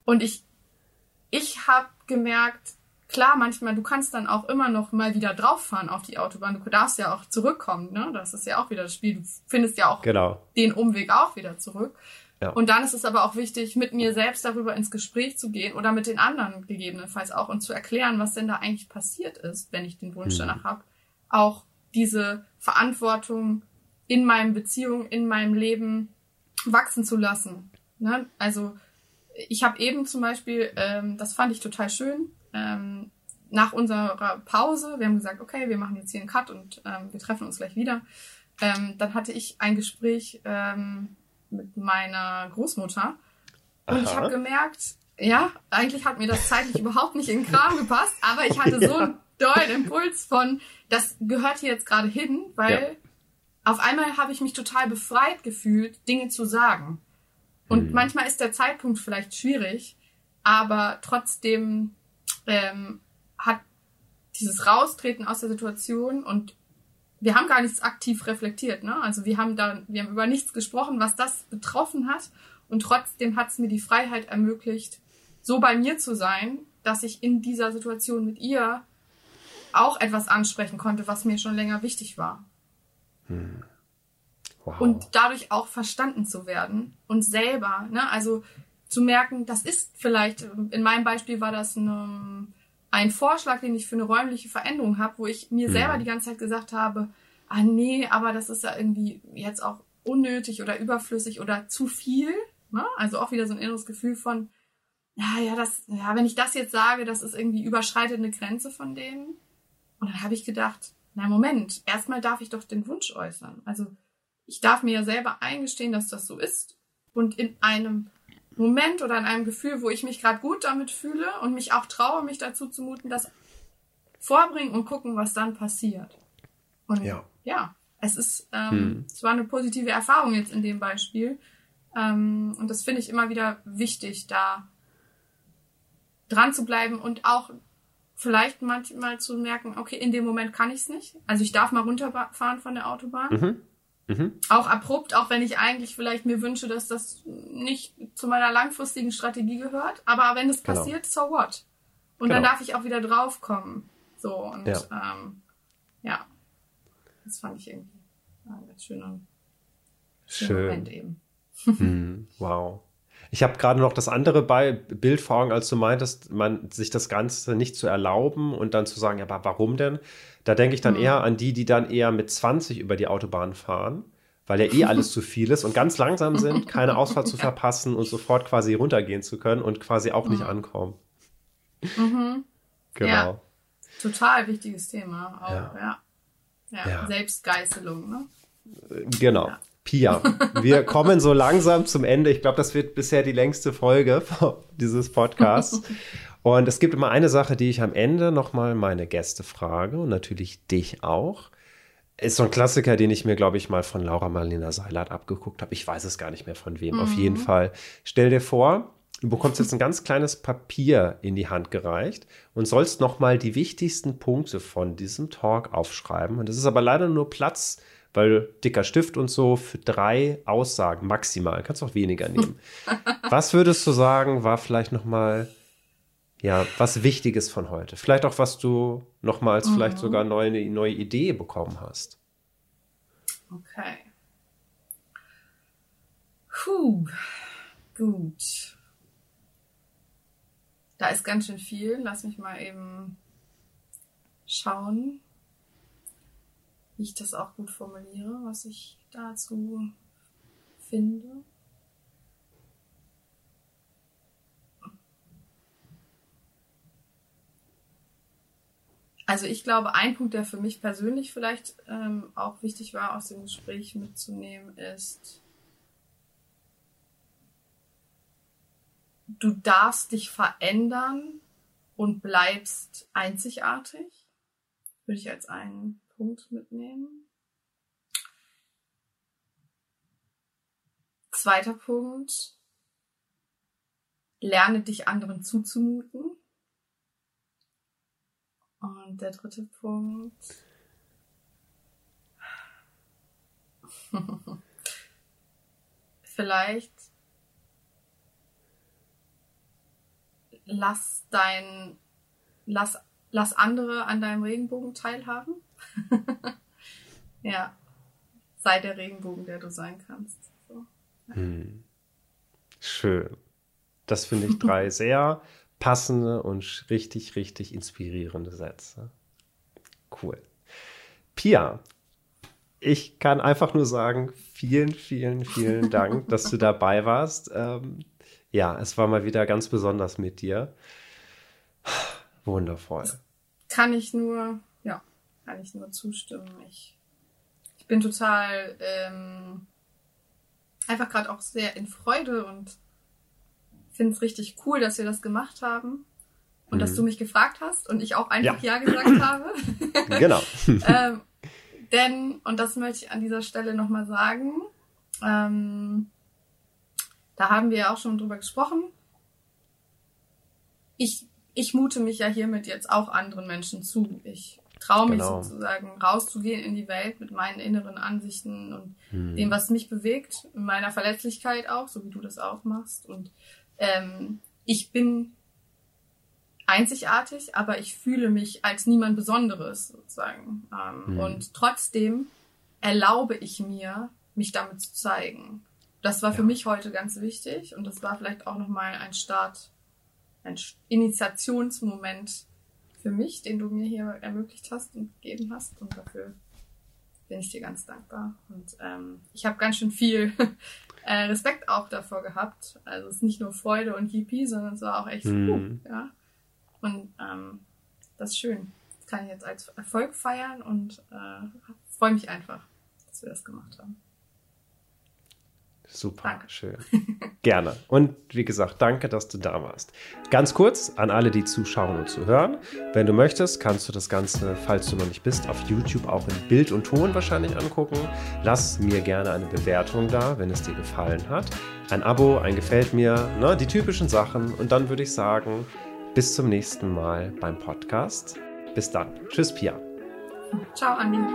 Und ich, ich habe gemerkt, klar, manchmal, du kannst dann auch immer noch mal wieder drauffahren auf die Autobahn. Du darfst ja auch zurückkommen. Ne? Das ist ja auch wieder das Spiel. Du findest ja auch genau. den Umweg auch wieder zurück. Ja. Und dann ist es aber auch wichtig, mit mir selbst darüber ins Gespräch zu gehen oder mit den anderen gegebenenfalls auch und zu erklären, was denn da eigentlich passiert ist, wenn ich den Wunsch mhm. danach habe, auch diese Verantwortung in meinen Beziehungen, in meinem Leben wachsen zu lassen. Ne? Also ich habe eben zum Beispiel, ähm, das fand ich total schön, ähm, nach unserer Pause, wir haben gesagt, okay, wir machen jetzt hier einen Cut und ähm, wir treffen uns gleich wieder. Ähm, dann hatte ich ein Gespräch ähm, mit meiner Großmutter. Und Aha. ich habe gemerkt, ja, eigentlich hat mir das zeitlich überhaupt nicht in den Kram gepasst, aber ich hatte ja. so einen dollen Impuls von, das gehört hier jetzt gerade hin, weil ja. auf einmal habe ich mich total befreit gefühlt, Dinge zu sagen. Und hm. manchmal ist der Zeitpunkt vielleicht schwierig, aber trotzdem ähm, hat dieses Raustreten aus der Situation und wir haben gar nichts aktiv reflektiert, ne? Also wir haben da, wir haben über nichts gesprochen, was das betroffen hat. Und trotzdem hat es mir die Freiheit ermöglicht, so bei mir zu sein, dass ich in dieser Situation mit ihr auch etwas ansprechen konnte, was mir schon länger wichtig war. Hm. Wow. Und dadurch auch verstanden zu werden und selber, ne? Also zu merken, das ist vielleicht, in meinem Beispiel war das eine... Ein Vorschlag, den ich für eine räumliche Veränderung habe, wo ich mir selber die ganze Zeit gesagt habe, ah nee, aber das ist ja irgendwie jetzt auch unnötig oder überflüssig oder zu viel. Ne? Also auch wieder so ein inneres Gefühl von, naja, das, ja, wenn ich das jetzt sage, das ist irgendwie überschreitet eine Grenze von denen. Und dann habe ich gedacht, na Moment, erstmal darf ich doch den Wunsch äußern. Also ich darf mir ja selber eingestehen, dass das so ist. Und in einem Moment oder in einem Gefühl, wo ich mich gerade gut damit fühle und mich auch traue, mich dazu zu muten, das vorbringen und gucken, was dann passiert. Und ja, ja es ist, ähm, hm. es war eine positive Erfahrung jetzt in dem Beispiel. Ähm, und das finde ich immer wieder wichtig, da dran zu bleiben und auch vielleicht manchmal zu merken, okay, in dem Moment kann ich es nicht. Also ich darf mal runterfahren von der Autobahn. Mhm. Mhm. Auch abrupt, auch wenn ich eigentlich vielleicht mir wünsche, dass das nicht zu meiner langfristigen Strategie gehört. Aber wenn es genau. passiert, so what? Und genau. dann darf ich auch wieder draufkommen. So, und ja. Ähm, ja, das fand ich irgendwie einen schönen, schönen Schön. Moment eben. Hm, wow. Ich habe gerade noch das andere bei Bild vor Augen, als du meintest, man sich das Ganze nicht zu erlauben und dann zu sagen, ja, aber warum denn? Da denke ich dann mhm. eher an die, die dann eher mit zwanzig über die Autobahn fahren, weil ja eh alles zu viel ist und ganz langsam sind, keine Ausfahrt zu verpassen und sofort quasi runtergehen zu können und quasi auch mhm. nicht ankommen. Mhm. Genau. Ja. Total wichtiges Thema. Auch, ja. Ja. Ja. ja. Selbstgeißelung, ne? Genau. Ja. Pia, wir kommen so langsam zum Ende. Ich glaube, das wird bisher die längste Folge dieses Podcasts. Und es gibt immer eine Sache, die ich am Ende nochmal meine Gäste frage und natürlich dich auch. Ist so ein Klassiker, den ich mir, glaube ich, mal von Laura Marlena Seilert abgeguckt habe. Ich weiß es gar nicht mehr von wem. Mhm. Auf jeden Fall. Stell dir vor, du bekommst jetzt ein ganz kleines Papier in die Hand gereicht und sollst nochmal die wichtigsten Punkte von diesem Talk aufschreiben. Und das ist aber leider nur Platz, weil dicker Stift und so, für drei Aussagen maximal. Kannst auch weniger nehmen. Was würdest du sagen, war vielleicht nochmal, ja, was Wichtiges von heute? Vielleicht auch, was du nochmals mhm. vielleicht sogar eine neue, neue Idee bekommen hast. Okay. Puh, gut. Da ist ganz schön viel. Lass mich mal eben schauen, wie ich das auch gut formuliere, was ich dazu finde. Also ich glaube, ein Punkt, der für mich persönlich vielleicht ähm, auch wichtig war, aus dem Gespräch mitzunehmen, ist, du darfst dich verändern und bleibst einzigartig. Würde ich als einen Punkt mitnehmen. Zweiter Punkt. Lerne dich anderen zuzumuten. Und der dritte Punkt. Vielleicht lass dein, lass, lass andere an deinem Regenbogen teilhaben. Ja, sei der Regenbogen, der du sein kannst. So. Ja. Hm. Schön. Das finde ich drei sehr passende und richtig, richtig inspirierende Sätze. Cool. Pia, ich kann einfach nur sagen, vielen, vielen, vielen Dank, dass du dabei warst. Ähm, ja, es war mal wieder ganz besonders mit dir. Wundervoll. Das kann ich nur... Kann ich nur zustimmen. Ich, ich bin total ähm, einfach gerade auch sehr in Freude und finde es richtig cool, dass wir das gemacht haben und mhm. dass du mich gefragt hast und ich auch einfach Ja, ja gesagt habe. Genau. ähm, denn, und das möchte ich an dieser Stelle nochmal sagen, ähm, da haben wir ja auch schon drüber gesprochen. Ich, ich mute mich ja hiermit jetzt auch anderen Menschen zu. Ich traue mich genau. sozusagen rauszugehen in die Welt mit meinen inneren Ansichten und hm. dem, was mich bewegt, meiner Verletzlichkeit auch, so wie du das auch machst. Und ähm, ich bin einzigartig, aber ich fühle mich als niemand Besonderes sozusagen. Ähm, hm. Und trotzdem erlaube ich mir, mich damit zu zeigen. Das war ja. für mich heute ganz wichtig und das war vielleicht auch nochmal ein Start, ein Initiationsmoment für mich, den du mir hier ermöglicht hast und gegeben hast, und dafür bin ich dir ganz dankbar. Und ähm, ich habe ganz schön viel äh, Respekt auch davor gehabt. Also es ist nicht nur Freude und Yippie, sondern es war auch echt mhm. gut. Ja? Und ähm, das ist schön. Das kann ich jetzt als Erfolg feiern und äh, freue mich einfach, dass wir das gemacht haben. Super, danke. Schön. Gerne. Und wie gesagt, danke, dass du da warst. Ganz kurz an alle, die zuschauen und zuhören. Wenn du möchtest, kannst du das Ganze, falls du noch nicht bist, auf YouTube auch in Bild und Ton wahrscheinlich angucken. Lass mir gerne eine Bewertung da, wenn es dir gefallen hat. Ein Abo, ein Gefällt mir, ne, die typischen Sachen. Und dann würde ich sagen, bis zum nächsten Mal beim Podcast. Bis dann. Tschüss, Pia. Ciao, Andi.